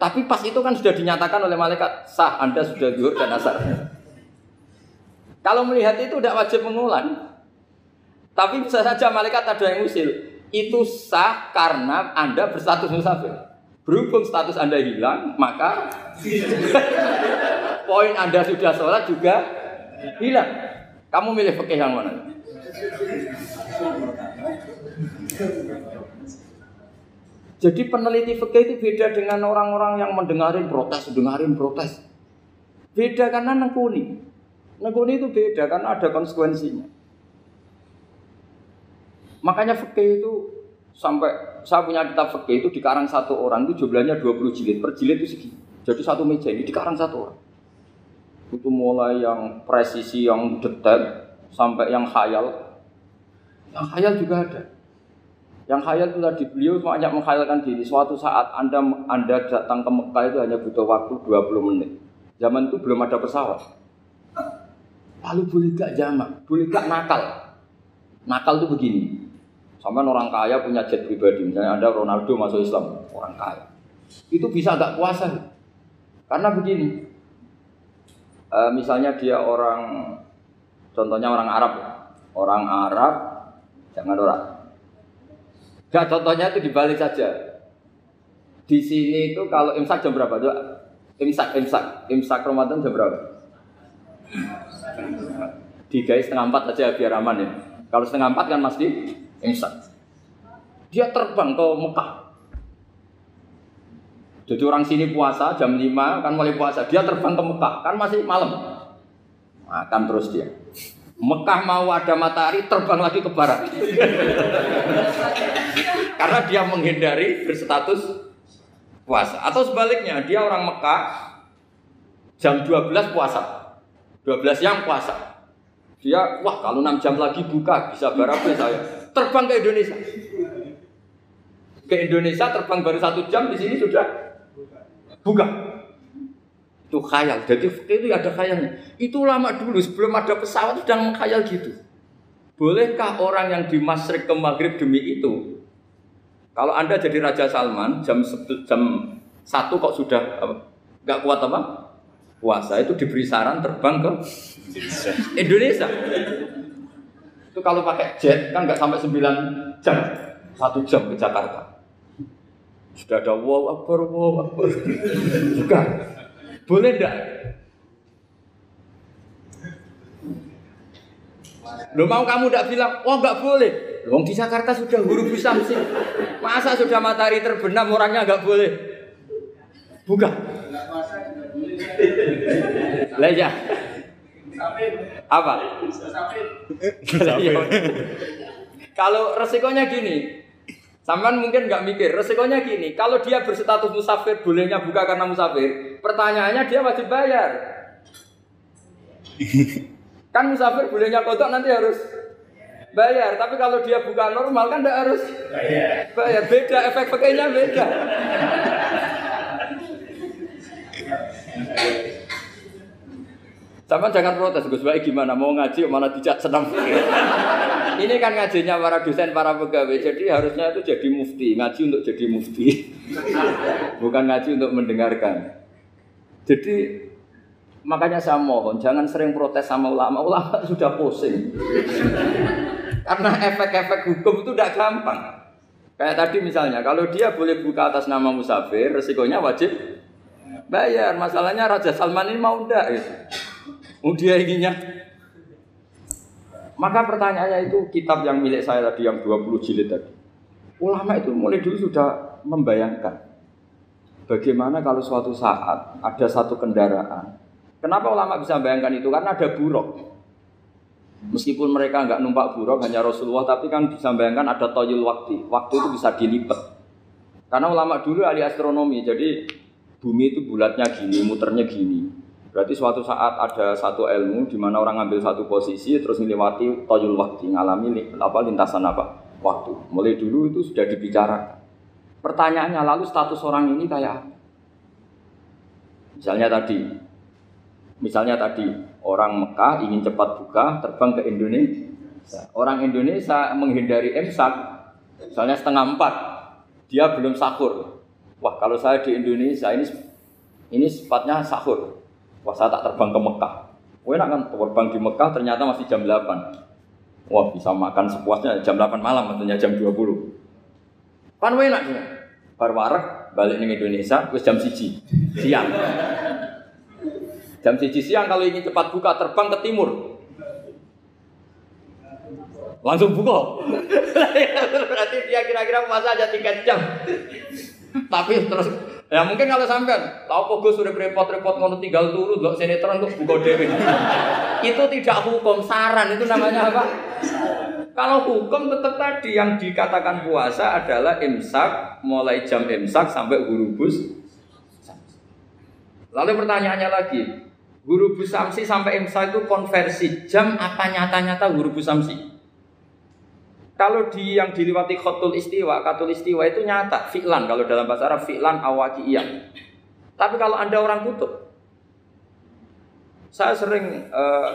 tapi pas itu kan sudah dinyatakan oleh malaikat sah, Anda sudah dhuhur dan asar. Kalau melihat itu tidak wajib mengulang. Tapi bisa saja malaikat ada yang usil. Itu sah karena Anda berstatus musafir. Berhubung status Anda hilang, maka poin Anda sudah sholat juga hilang. Kamu milih fikih yang mana? Jadi peneliti fikih itu beda dengan orang-orang yang mendengarin protes. Beda karena nengkuni. Nengkuni itu beda karena ada konsekuensinya. Makanya fikih itu sampai saya punya kitab fikih itu dikarang satu orang itu jumlahnya 20 jilid. Per jilid itu segini. Jadi satu meja ini dikarang satu orang. Itu mulai yang presisi, yang detail sampai yang khayal. Yang khayal juga ada. Yang khayal itu tadi beliau banyak mengkhayalkan diri. Suatu saat Anda datang ke Mekah itu hanya butuh waktu 20 menit. Zaman itu belum ada pesawat. Lalu boleh gak jamak? Boleh gak nakal? Nakal itu begini. Sampai orang kaya punya jet pribadi, misalnya ada Ronaldo masuk Islam, orang kaya itu bisa nggak puasa karena begini, misalnya dia orang, contohnya orang Arab, jangan orang nggak, contohnya itu dibalik saja. Di sini itu kalau imsak jam berapa tuh? Imsak Ramadan jam berapa? 3:30 aja biar aman ya. Kalau 3:30 kan masih imsak. Dia terbang ke Mekah. Jadi orang sini puasa jam 5 kan mulai puasa. Dia terbang ke Mekah kan masih malam. Makan terus dia. Mekah mau ada matahari terbang lagi ke barat. Karena dia menghindari berstatus puasa. Atau sebaliknya dia orang Mekah jam 12 puasa. 12 siang puasa. Dia wah kalau 6 jam lagi buka bisa berapa saya. Terbang ke Indonesia. Ke Indonesia terbang baru 1 jam, di sini sudah buka. Itu khayal. Jadi itu ada khayalnya. Itu lama dulu sebelum ada pesawat sudah mengkhayal gitu. Bolehkah orang yang di Masyrik ke Maghrib demi itu? Kalau Anda jadi Raja Salman jam 1 kok sudah nggak kuat apa? Puasa itu diberi saran terbang ke Indonesia. Itu kalau pakai jet kan nggak sampai 9 jam, 1 jam ke Jakarta. Sudah ada wow akbar. Bukan. Boleh enggak? Lo mau kamu enggak bilang, oh enggak boleh. Wong di Jakarta sudah guru syamsi. Masa sudah matahari terbenam orangnya enggak boleh? Bukan. Enggak puasa juga boleh. Lah ya. Apa? Kalau resikonya gini, sampean mungkin nggak mikir. Resikonya gini, kalau dia berstatus musafir, bolehnya buka karena musafir. Pertanyaannya dia wajib bayar. Kan musafir bolehnya kodok nanti harus bayar. Tapi kalau dia buka normal kan nggak harus bayar. Beda efek pakainya beda. Sama jangan protes, Gus. Baik gimana mau ngaji malah dijak senam. Ini kan ngajinya para dosen, para pegawai. Jadi harusnya itu jadi mufti, ngaji untuk jadi mufti. Bukan ngaji untuk mendengarkan. Jadi makanya saya mohon jangan sering protes sama ulama. Ulama sudah pusing. Karena efek-efek hukum itu tidak gampang. Kayak tadi misalnya, kalau dia boleh buka atas nama musafir, resikonya wajib bayar. Masalahnya Raja Salman ini mau enggak gitu. Dia inginnya. Maka pertanyaannya itu kitab yang milik saya tadi, yang 20 jilid tadi. Ulama itu mulai dulu sudah membayangkan bagaimana kalau suatu saat ada satu kendaraan. Kenapa ulama bisa bayangkan itu? Karena ada buruk. Meskipun mereka enggak numpak buruk, hanya Rasulullah, tapi kan bisa bayangkan ada toyul waktu. Waktu itu bisa dilipat. Karena ulama dulu ahli astronomi, jadi bumi itu bulatnya gini, muternya gini. Berarti suatu saat ada satu ilmu di mana orang ngambil satu posisi terus melewati toyul waktu, ngalami apa lintasan apa waktu. Mulai dulu itu sudah dibicarakan. Pertanyaannya lalu status orang ini kayak apa? Misalnya tadi orang Mekah ingin cepat buka terbang ke Indonesia. Orang Indonesia menghindari imsak, misalnya 3:30, dia belum sahur. Wah kalau saya di Indonesia ini sifatnya sahur. Wah saya tak terbang ke Mekah. Wah enak kan terbang di Mekah ternyata masih jam 8. Wah bisa makan sepuasnya jam 8 malam, maksudnya jam 20. Kan wah enak dia. Barwarek balik ning Indonesia wis jam 1 siang. Jam 1 siang kalau ingin cepat buka terbang ke timur. Langsung buka. Berarti dia kira-kira puasa aja 3 jam. Tapi terus ya mungkin kalau sampean tau kok Gus urip repot-repot ngono tinggal turu ndelok sinetron kok buka dhewe. Itu tidak hukum, saran itu namanya apa? Kalau hukum tetap tadi yang dikatakan puasa adalah imsak, mulai jam imsak sampai ghurubus. Lalu pertanyaannya lagi, ghurubus syamsi sampai imsak itu konversi jam apa nyata-nyata ghurubus syamsi? Kalau di yang dilewati khatul istiwa itu nyata, fi'lan, kalau dalam bahasa Arab fi'lan awaqi'iyah. Tapi kalau Anda orang kutub, saya sering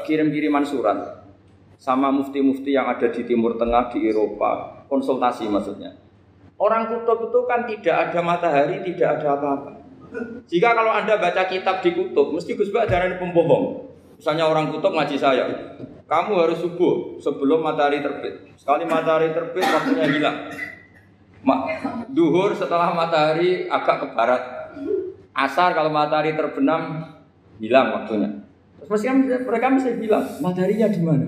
kirim-kiriman surat sama mufti-mufti yang ada di Timur Tengah, di Eropa, konsultasi maksudnya. Orang kutub itu kan tidak ada matahari, tidak ada apa-apa. Jika kalau Anda baca kitab di kutub, mesti Gus Ba jarang pembohong. Misalnya orang kutub ngaji saya, kamu harus subuh sebelum matahari terbit. Sekali matahari terbit waktunya hilang. Duhur setelah matahari agak ke barat. Asar kalau matahari terbenam hilang waktunya. Terus mereka mesti bilang mataharinya di mana?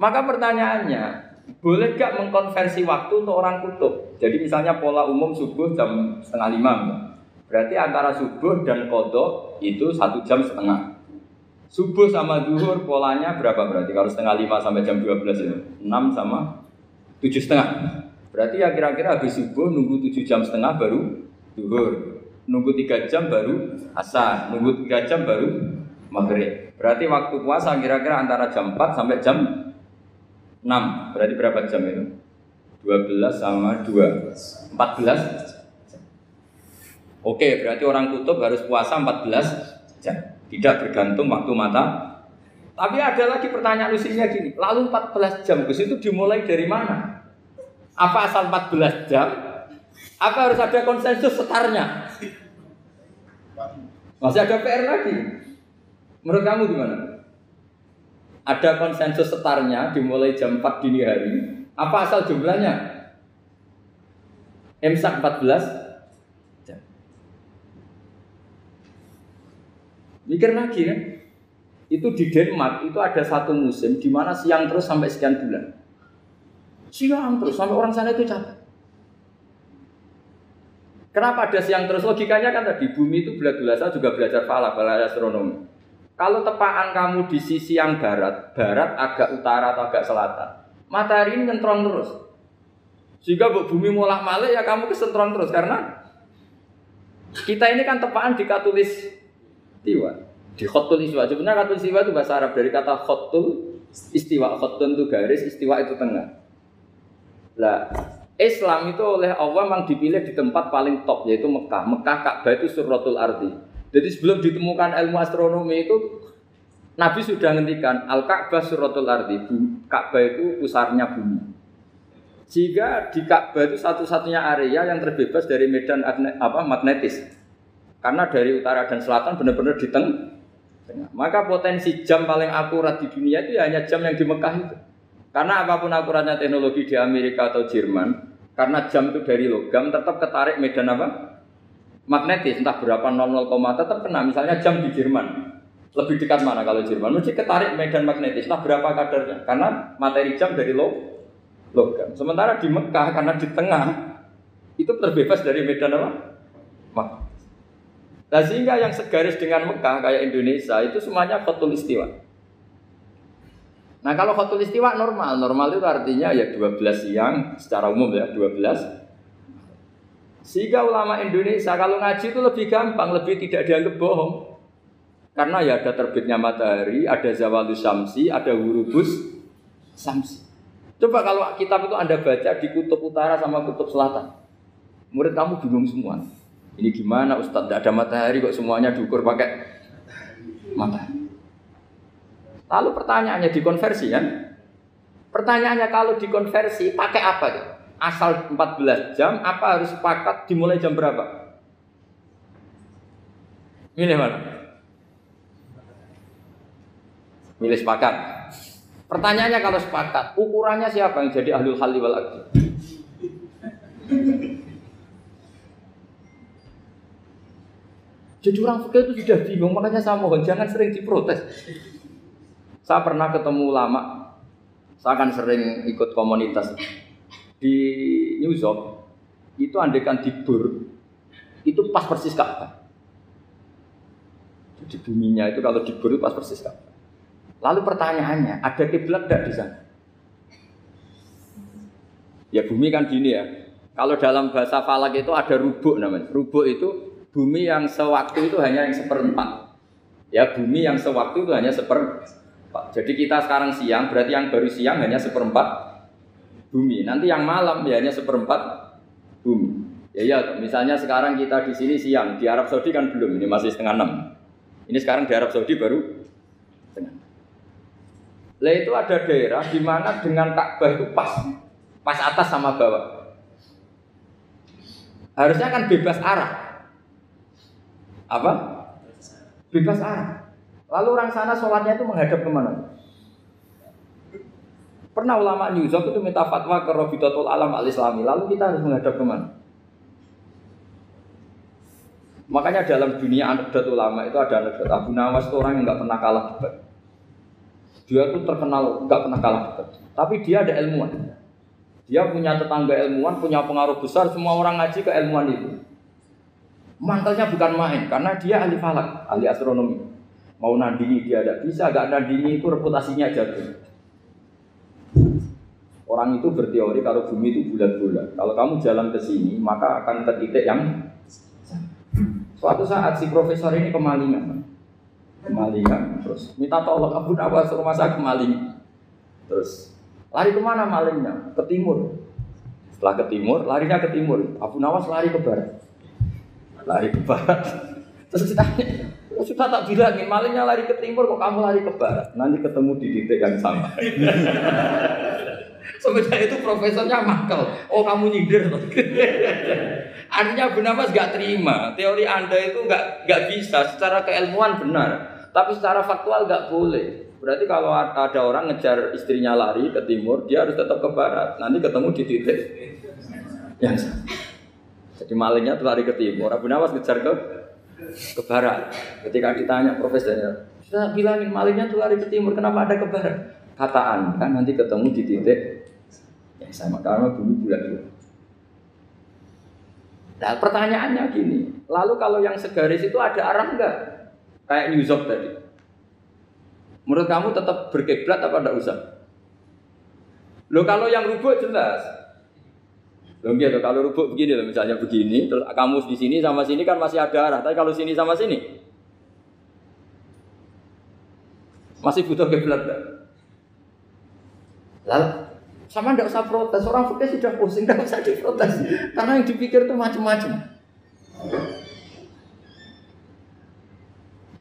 Maka pertanyaannya, boleh gak mengkonversi waktu untuk orang kutub? Jadi misalnya pola umum subuh jam 4:30. Berarti antara subuh dan qadha itu 1.5 jam. Subuh sama zuhur polanya berapa berarti? Kalau 4:30 sampai jam 12 itu 6 sama 7.5. Berarti ya kira-kira habis subuh nunggu 7.5 jam baru zuhur. Nunggu 3 jam baru asar. Nunggu 3 jam baru maghrib. Berarti waktu puasa kira-kira antara jam 4 sampai jam 6. Berarti berapa jam itu? 12 sama 2, 14. Oke, berarti orang kutub harus puasa 14 jam. Tidak bergantung waktu mata. Tapi ada lagi pertanyaan lucunya gini, lalu 14 jam Gus itu dimulai dari mana? Apa asal 14 jam? Apa harus ada konsensus setarnya? Masih ada PR lagi. Menurut kamu gimana? Ada konsensus setarnya dimulai jam 4 dini hari. Apa asal jumlahnya? Imsak 14. Mikir lagi kan, itu di Denmark itu ada satu musim di mana siang terus sampai sekian bulan. Siang terus, sampai orang sana itu capek. Kenapa ada siang terus? Logikanya kan tadi, bumi itu belas-belasan juga belajar falak, belajar astronomi. Kalau tepaan kamu di sisi yang barat, barat agak utara atau agak selatan, matahari ini nyentrong terus. Sehingga bumi molak-malik ya kamu kesentrong terus, karena kita ini kan tepaan di katulis istiwa. Di khotul istiwa. Sebenarnya khotul istiwa itu bahasa Arab dari kata khotul istiwa. Khotun itu garis, istiwa itu tengah. Lah, Islam itu oleh Allah memang dipilih di tempat paling top yaitu Mekah. Mekah Ka'bah itu surratul ardi. Jadi sebelum ditemukan ilmu astronomi itu Nabi sudah ngendikan Al-Ka'bah suratul ardi, Ka'bah itu pusarnya bumi. Jika di Ka'bah itu satu-satunya area yang terbebas dari medan magnetis. Karena dari utara dan selatan benar-benar di tengah. Maka potensi jam paling akurat di dunia itu hanya jam yang di Mekah itu. Karena apapun akuratnya teknologi di Amerika atau Jerman, karena jam itu dari logam tetap ketarik medan magnetis, entah berapa 0,0, tetap kena. Misalnya jam di Jerman lebih dekat mana kalau Jerman? Mesti ketarik medan magnetis, entah berapa kadarnya. Karena materi jam dari logam. Sementara di Mekah, karena di tengah, itu terbebas dari medan magnetis. Nah sehingga yang segaris dengan Mekah, kayak Indonesia, itu semuanya khotul istiwa. Nah kalau khotul istiwa normal. Normal itu artinya ya 12 siang, secara umum ya 12. Sehingga ulama Indonesia kalau ngaji itu lebih gampang, lebih tidak dianggap bohong. Karena ya ada terbitnya matahari, ada zawalus syamsi, ada ghurubus syamsi. Coba kalau kitab itu Anda baca di kutub utara sama kutub selatan. Murid kamu bingung semua. Ini gimana Ustaz, tidak ada matahari kok semuanya diukur pakai matahari. Lalu pertanyaannya dikonversi kan? Pertanyaannya kalau dikonversi pakai apa? Asal 14 jam apa harus sepakat dimulai jam berapa? Milih mana? Milih sepakat. Pertanyaannya kalau sepakat, ukurannya siapa yang jadi ahlul halli wal aqdi? Jadi orang fikih itu sudah bingung, makanya saya mohon jangan sering diprotes. Saya pernah ketemu ulama, saya kan sering ikut komunitas di New York. Itu andekan dibur, itu pas persis Ka'bah. Jadi buminya itu kalau dibur itu pas persis Ka'bah. Lalu pertanyaannya, ada kiblat enggak di sana? Ya bumi kan gini ya. Kalau dalam bahasa falak itu ada rubuk namanya. Rubuk itu bumi yang sewaktu itu hanya yang seperempat. Ya bumi yang sewaktu itu hanya seperempat. Jadi kita sekarang siang, berarti yang baru siang hanya seperempat bumi. Nanti yang malam ya hanya seperempat bumi. Ya ya, misalnya sekarang kita di sini siang, di Arab Saudi kan belum, ini masih 5:30. Ini sekarang di Arab Saudi baru setengah. Lah itu ada daerah di mana dengan Ka'bah itu pas atas sama bawah. Harusnya kan bebas arah. Apa? Bebas arah. Lalu orang sana sholatnya itu menghadap kemana? Pernah ulama New York itu minta fatwa ke Rabitatul Alam Al-Islami. Lalu kita harus menghadap kemana? Makanya dalam dunia anekdot ulama itu ada anekdot. Abu Nawas itu orang yang nggak pernah kalah debat. Dia itu terkenal nggak pernah kalah debat, tapi dia ada ilmuwan. Dia punya tetangga ilmuwan, punya pengaruh besar. Semua orang ngaji ke ilmuwan itu. Mantelnya bukan main, karena dia ahli falak, ahli astronomi. Mau nandingi dia tidak bisa, nggak nandingi itu reputasinya jatuh. Orang itu berteori kalau bumi itu bulat-bulat. Kalau kamu jalan ke sini, maka akan ke titik yang suatu saat si profesor ini kemalingan, terus minta tolong Abu Nawas rumah saya kemaling, terus lari kemana malingnya? Ke timur. Setelah ke timur, larinya ke timur. Abu Nawas lari ke barat. Terus ditanya, sudah tak bilangin malingnya lari ke timur, kok kamu lari ke barat? Nanti ketemu di titik yang sama. Sebenarnya itu profesornya makal. Oh kamu nyindir. Artinya Abu Nawas gak terima. Teori Anda itu gak bisa. Secara keilmuan benar, tapi secara faktual nggak boleh. Berarti kalau ada orang ngejar istrinya lari ke timur, dia harus tetap ke barat. Nanti ketemu di titik yang sama. Jadi malingnya lari ke timur, Abu Nawas ngejar ke barat. Ketika ditanya profesornya, sudah bilangin malingnya tuh lari ke timur, kenapa ada ke barat? Kataan kan nanti ketemu di titik yang sama. Karena dulu bulat-bulat. Nah pertanyaannya gini, lalu kalau yang segaris itu ada arah enggak? Kayak New York tadi. Menurut kamu tetap berkiblat apa enggak usah? Loh kalau yang rubuk jelas. Loh gitu, kalau rubuk begini loh, misalnya begini, terus kamu di sini sama sini kan masih ada arah. Tapi kalau sini sama sini masih butuh kiblat enggak? Lalu sama tidak usah protes, orang fikih sudah pusing, tidak usah diprotes. Karena yang dipikir itu macam-macam.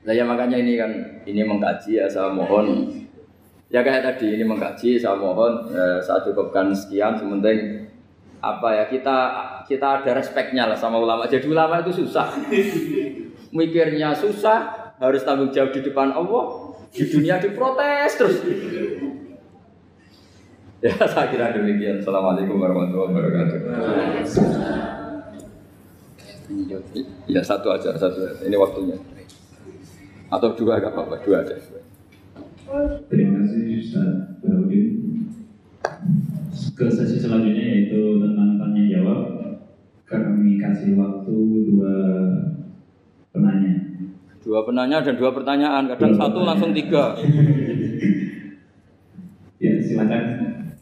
Saya makanya ini kan, ini mengkaji ya saya mohon. Ya kayak tadi, ini mengkaji saya mohon, saya cukupkan sekian, sementing apa ya, kita ada respeknya lah sama ulama. Jadi ulama itu susah, mikirnya susah, harus tanggung jawab di depan Allah, di dunia diprotes terus. Ya saya kira demikian. Assalamualaikum warahmatullahi wabarakatuh. Ya satu aja. Ini waktunya. Atau dua enggak apa-apa, dua aja. Terima kasih Ustaz Bahrudin. Ke sesi selanjutnya yaitu tentang tanya jawab. Kami kasih waktu dua penanya dan dua pertanyaan. Kadang dua satu pertanyaan. Langsung tiga. Ya silakan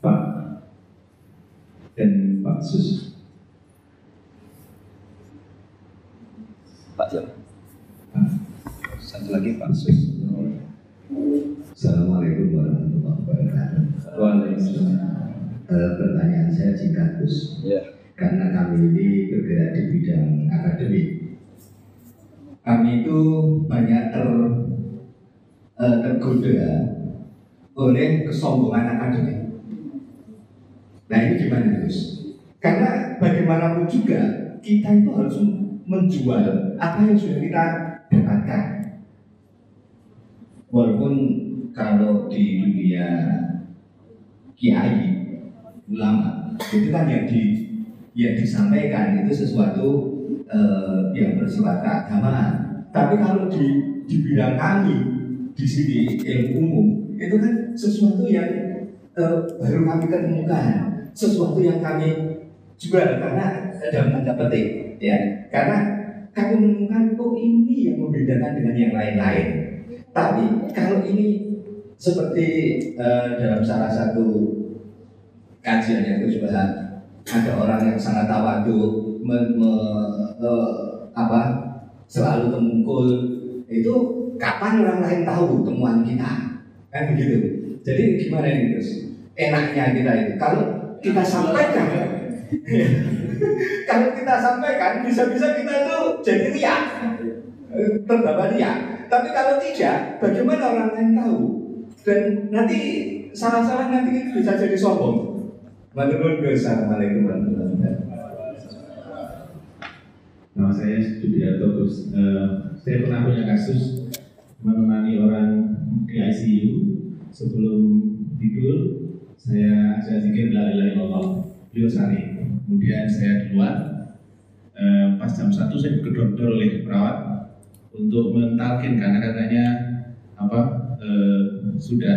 Pak dan Pak Sus. Pak siapa? Satu lagi Pak Sus. Assalamualaikum warahmatullahi wabarakatuh. Waalaikumsalam. Pertanyaan saya singkat Gus. Yeah. Karena kami ini bergerak di bidang akademik. Kami itu banyak tergoda oleh kesombongan akademik. Nah itu gimana Gus? Karena bagaimanapun juga kita itu harus menjual apa yang sudah kita dapatkan. Walaupun kalau di dunia kiai, ulama, itu kan yang disampaikan itu sesuatu yang bersifat keagamaan. Tapi kalau di bidang kami di sini ilmu umum itu kan sesuatu yang baru kami ketemukan, sesuatu yang kami jual karena dalam tanda petik, ya. Karena kami menemukan kok ini yang membedakan dengan yang lain-lain. Tapi kalau ini seperti dalam salah satu kajiannya itu juga ada orang yang sangat tawadhu, selalu temungkul. Itu kapan orang lain tahu temuan kita? Kan begitu. Jadi gimana nih Gus? Enaknya kita itu kalau kita sampaikan, bisa-bisa kita itu jadi riya, terbawa riya. Tapi kalau tidak, bagaimana orang lain tahu? Dan nanti salah-salah nanti kita bisa jadi sombong. Waalaikumsalam warahmatullahi wabarakatuh. Nama saya Sudiarto. Saya pernah punya kasus menemani orang di ICU. Sebelum tidur, saya zikir la ilaha illallah. Beliau sari. Kemudian saya di luar. Pas jam 1 saya digedor-gedor oleh perawat untuk mentalkin karena katanya sudah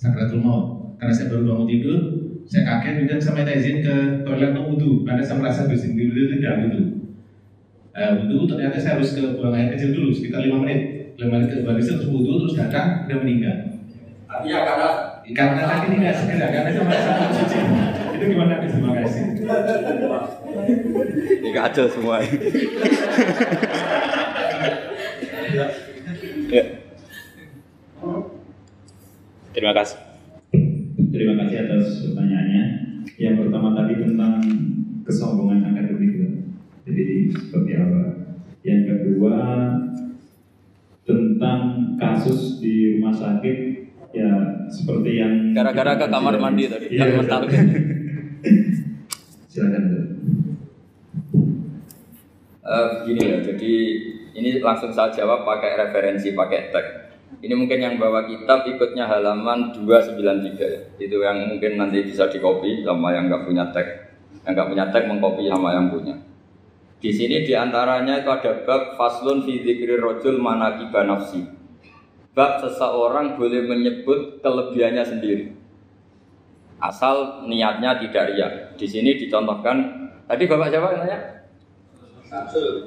sakratul maut. Karena saya baru bangun tidur. Saya kaget dan saya minta izin ke toilet untuk wudhu karena saya merasa bersin dulu itu tidak wudhu. Wudhu ternyata saya harus ke buang air kecil dulu sekitar 5 menit ke buang kecil terus wudhu terus datang dan meninggal. Iya karena tadi tidak segera karena saya merasa cuci. Itu gimana guys? Terima kasih. Ini kacau semua. Terima kasih. Terima kasih atas pertanyaannya. Yang pertama tadi tentang kesombongan akademik. Jadi seperti apa? Yang kedua tentang kasus di rumah sakit ya seperti yang gara-gara ke kamar mandi tadi. Iya. Silakan. Begini ya. Jadi ini langsung saya jawab pakai referensi, pakai teks. Ini mungkin yang bawa kitab ikutnya halaman 293 ya. Itu yang mungkin nanti bisa dikopi sama yang nggak punya tag. Yang nggak punya tag mengkopi sama yang punya. Di sini diantaranya itu ada bab faslun fi dzikri rajul manaqiba nafsi. Bab seseorang boleh menyebut kelebihannya sendiri. Asal niatnya tidak riya. Di sini dicontohkan tadi Bapak siapa yang nanya?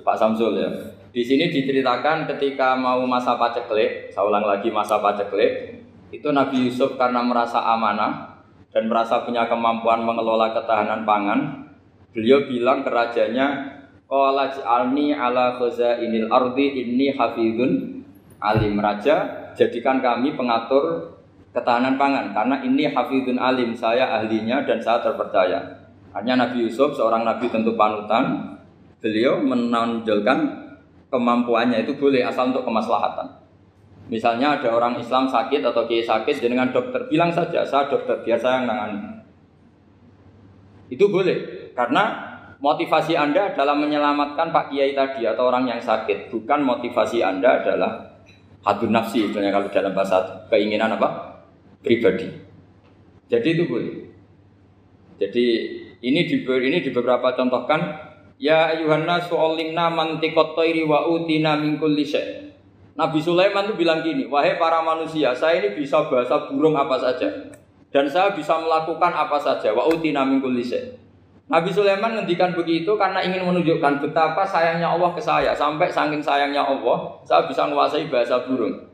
Pak Samsul ya. Di sini diceritakan ketika mau masa paceklik, saya ulang lagi masa paceklik, itu Nabi Yusuf karena merasa amanah dan merasa punya kemampuan mengelola ketahanan pangan, beliau bilang ke rajanya, qala ij'alni ala khazainil ardi inni hafizun alim. Raja, jadikan kami pengatur ketahanan pangan karena inni hafizun alim, saya ahlinya dan saya terpercaya. Artinya Nabi Yusuf seorang nabi tentu panutan, beliau menonjolkan kemampuannya itu boleh asal untuk kemaslahatan. Misalnya ada orang Islam sakit atau kiai sakit, jenengan dokter, bilang saja saya dokter biasa yang nangani. Itu boleh, karena motivasi Anda adalah menyelamatkan Pak Kiai tadi atau orang yang sakit, bukan motivasi Anda adalah hadun nafsi, misalnya kalau dalam bahasa keinginan apa? Pribadi. Jadi itu boleh. Jadi ini di beberapa contohkan. Ya ayyuhan nasu allimna mantiqat thairi wa utina min kulli syai'. Nabi Sulaiman itu bilang gini, wahai para manusia, saya ini bisa bahasa burung apa saja dan saya bisa melakukan apa saja, wa utina min kulli syai'. Nabi Sulaiman ngendikan begitu karena ingin menunjukkan betapa sayangnya Allah ke saya, sampai saking sayangnya Allah, saya bisa menguasai bahasa burung,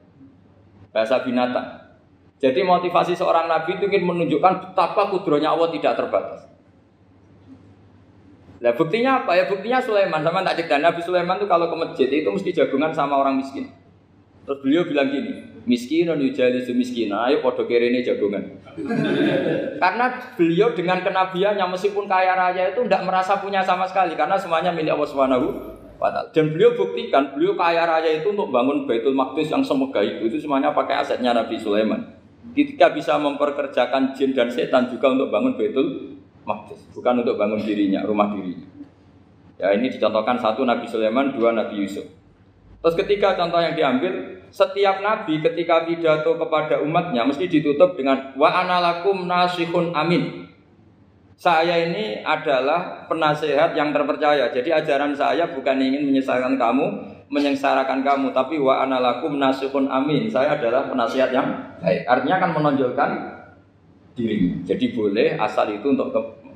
bahasa binatang. Jadi motivasi seorang Nabi itu ingin menunjukkan betapa kudrahnya Allah tidak terbatas. Nah buktinya apa? Ya buktinya Sulaiman, sama tak cerita. Nabi Sulaiman itu kalau ke masjid itu mesti jagungan sama orang miskin. Terus beliau bilang gini, miskinun yujalisu miskina, ayo padha kerene jagungan. Karena beliau dengan kenabiannya meskipun kaya raya itu tidak merasa punya sama sekali karena semuanya milik Allah Subhanahu wa taala. Dan beliau buktikan beliau kaya raya itu untuk bangun Baitul Maqdis yang semegah itu semuanya pakai asetnya Nabi Sulaiman. Ketika bisa memperkerjakan jin dan setan juga untuk bangun Baitul Maqdis, bukan untuk bangun dirinya, rumah dirinya. Ya ini dicontohkan satu Nabi Sulaiman, dua Nabi Yusuf. Terus ketiga contoh yang diambil, setiap nabi ketika pidato kepada umatnya mesti ditutup dengan wa ana lakum nasihun amin. Saya ini adalah penasehat yang terpercaya. Jadi ajaran saya bukan ingin menyesalkan kamu, menyengsarakan kamu, tapi wa ana lakum nasihun amin. Saya adalah penasehat yang baik. Artinya kan menonjolkan diri. Jadi boleh asal itu untuk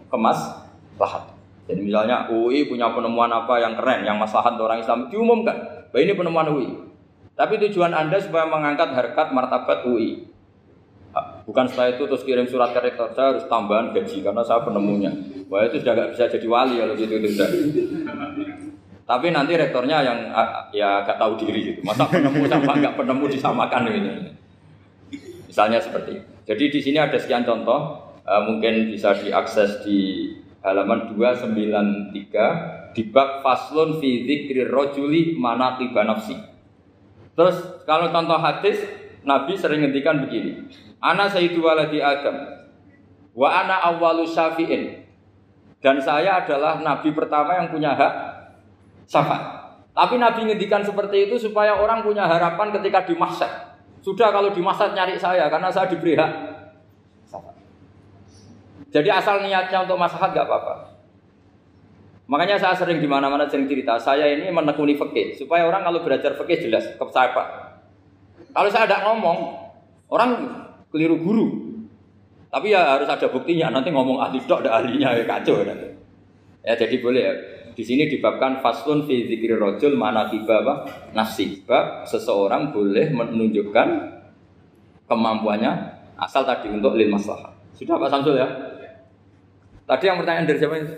kemaslahan. Jadi misalnya UI punya penemuan apa yang keren, yang maslahat orang Islam diumumkan. Bah ini penemuan UI. Tapi tujuan Anda supaya mengangkat harkat martabat UI. Bukan setelah itu terus kirim surat ke rektor, saya harus tambahan gaji karena saya penemunya. Wah itu sudah nggak bisa jadi wali kalau gitu sudah. Tapi nanti rektornya yang ya nggak tahu diri gitu. Masa penemu sama nggak penemu disamakan gitu. Misalnya seperti itu. Jadi di sini ada sekian contoh, mungkin bisa diakses di halaman 293. Di bab faslun fi dzikri rajuli manaqiba nafsi. Terus kalau contoh hadis Nabi sering ngendikan begini. Ana sayyidu waladi Adam wa ana awwalu syafi'in. Dan saya adalah nabi pertama yang punya hak syafaat. Tapi Nabi ngendikan seperti itu supaya orang punya harapan ketika di mahsyar. Sudah kalau di mahsyar nyari saya karena saya diberi hak syafaat. Jadi asal niatnya untuk maslahat enggak apa-apa. Makanya saya sering di mana-mana sering cerita, saya ini menekuni fikih supaya orang kalau belajar fikih jelas kepercayaan. Kalau saya tidak ngomong, orang keliru guru. Tapi ya harus ada buktinya. Nanti ngomong ahli tok ada ahlinya ya kacau nanti. Ya jadi boleh ya. Di sini dibabkan faslun fi dzikri rajul manaqiba nafsi. Bab seseorang boleh menunjukkan kemampuannya asal tadi untuk lil maslahah. Sudah Pak Samsul ya? Tadi yang pertanyaan dari siapa itu?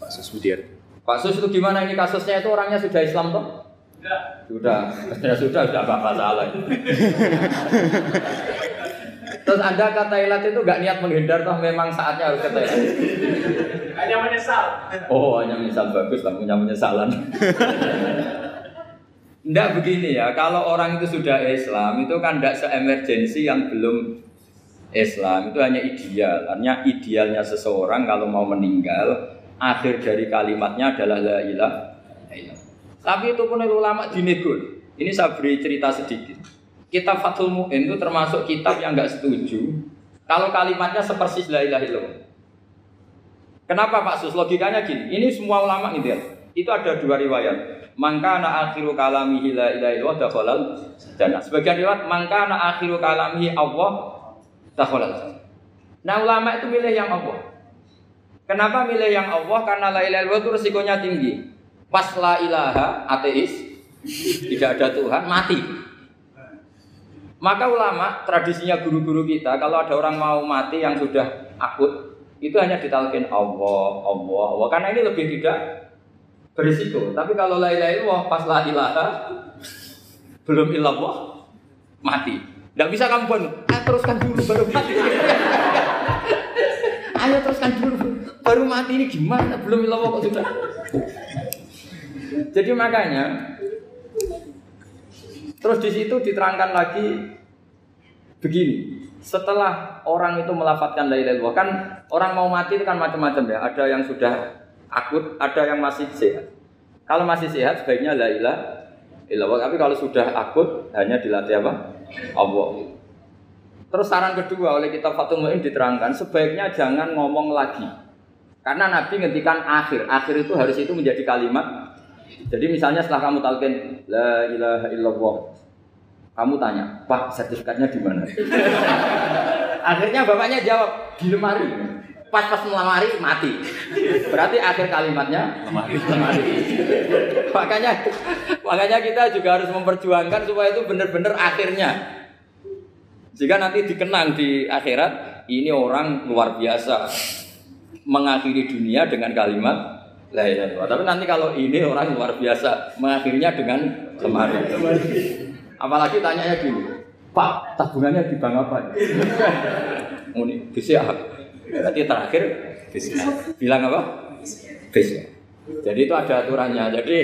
Pak Sus Budiar. Pak Sus itu gimana ini kasusnya itu orangnya sudah Islam toh? Sudah apa-apa salah. Terus Anda ke Thailand itu nggak niat menghindar toh memang saatnya harus ke Thailand. Hanya menyesal. Oh hanya menyesal bagus lah punya penyesalan. Nggak begini ya kalau orang itu sudah Islam itu kan nggak se-emergensi yang belum Islam itu hanya ideal, artinya idealnya seseorang kalau mau meninggal akhir dari kalimatnya adalah la ilaha illallah. Tapi itu pun ulama dinego. Ini saya beri cerita sedikit. Kitab Fathul Muin itu termasuk kitab yang nggak setuju kalau kalimatnya sepersis la ilaha illallah. Kenapa Pak Sus? Logikanya gini. Ini semua ulama gitu ya. Itu ada dua riwayat. Mangkana akhiru kalamihi la ilaha illallah dakhalal jannah. Sebagian riwayat mangkana akhiru kalamihi Allah dakhalal. Nah ulama itu milih yang Allah. Kenapa milih yang Allah? Karena la ilaha illallah itu risikonya tinggi. Pas la ilaha ateis, tidak ada Tuhan, mati. Maka ulama tradisinya guru-guru kita kalau ada orang mau mati yang sudah akut, itu hanya ditalkin Allah, Allah, Allah. Karena ini lebih tidak berisiko. Tapi kalau la ilaha illallah pas la ilaha belum illallah mati. Tidak bisa kamu buat, teruskan dulu baru mati. Ayo teruskan dulu baru mati ini gimana? Belum ilah kok sudah. Jadi makanya Terus di situ diterangkan lagi begini. Setelah orang itu melafatkan la ilaha illallah, kan orang mau mati itu kan macam-macam ya. Ada yang sudah akut, ada yang masih sehat. Kalau masih sehat sebaiknya la ilaha illallah. Tapi kalau sudah akut hanya dilatih apa? Allah. Terus saran kedua oleh kitab Fathul Muin diterangkan sebaiknya jangan ngomong lagi. Karena Nabi ngetikan akhir. Akhir itu harus itu menjadi kalimat. Jadi misalnya setelah kamu talqin la ilaha illallah, kamu tanya, "Pak, sertifikatnya di mana?" Akhirnya bapaknya jawab, "Di lemari." Pas-pas melamari mati. Berarti akhir kalimatnya lemari. Makanya kita juga harus memperjuangkan supaya itu benar-benar akhirnya. Jika nanti dikenang di akhirat, ini orang luar biasa mengakhiri dunia dengan kalimat la ilaha illallah. Tapi nanti kalau ini orang luar biasa mengakhirinya dengan lemari. Apalagi tanyanya gini, "Pak, tabungannya di bank apa?" Muni, BCA. Berarti terakhir BCA. Bilang apa? BCA. Jadi itu ada aturannya. Jadi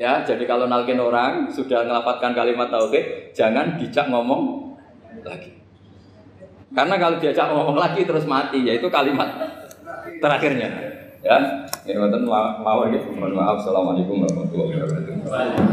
ya, jadi kalau nalkin orang sudah ngelafatkan kalimat tauhid, jangan dijak ngomong lagi. Karena kalau diajak ngomong lagi terus mati, yaitu kalimat terakhirnya. Ya, ini wonten mawon nggih. Mohon maaf. Assalamualaikum warahmatullahi wabarakatuh.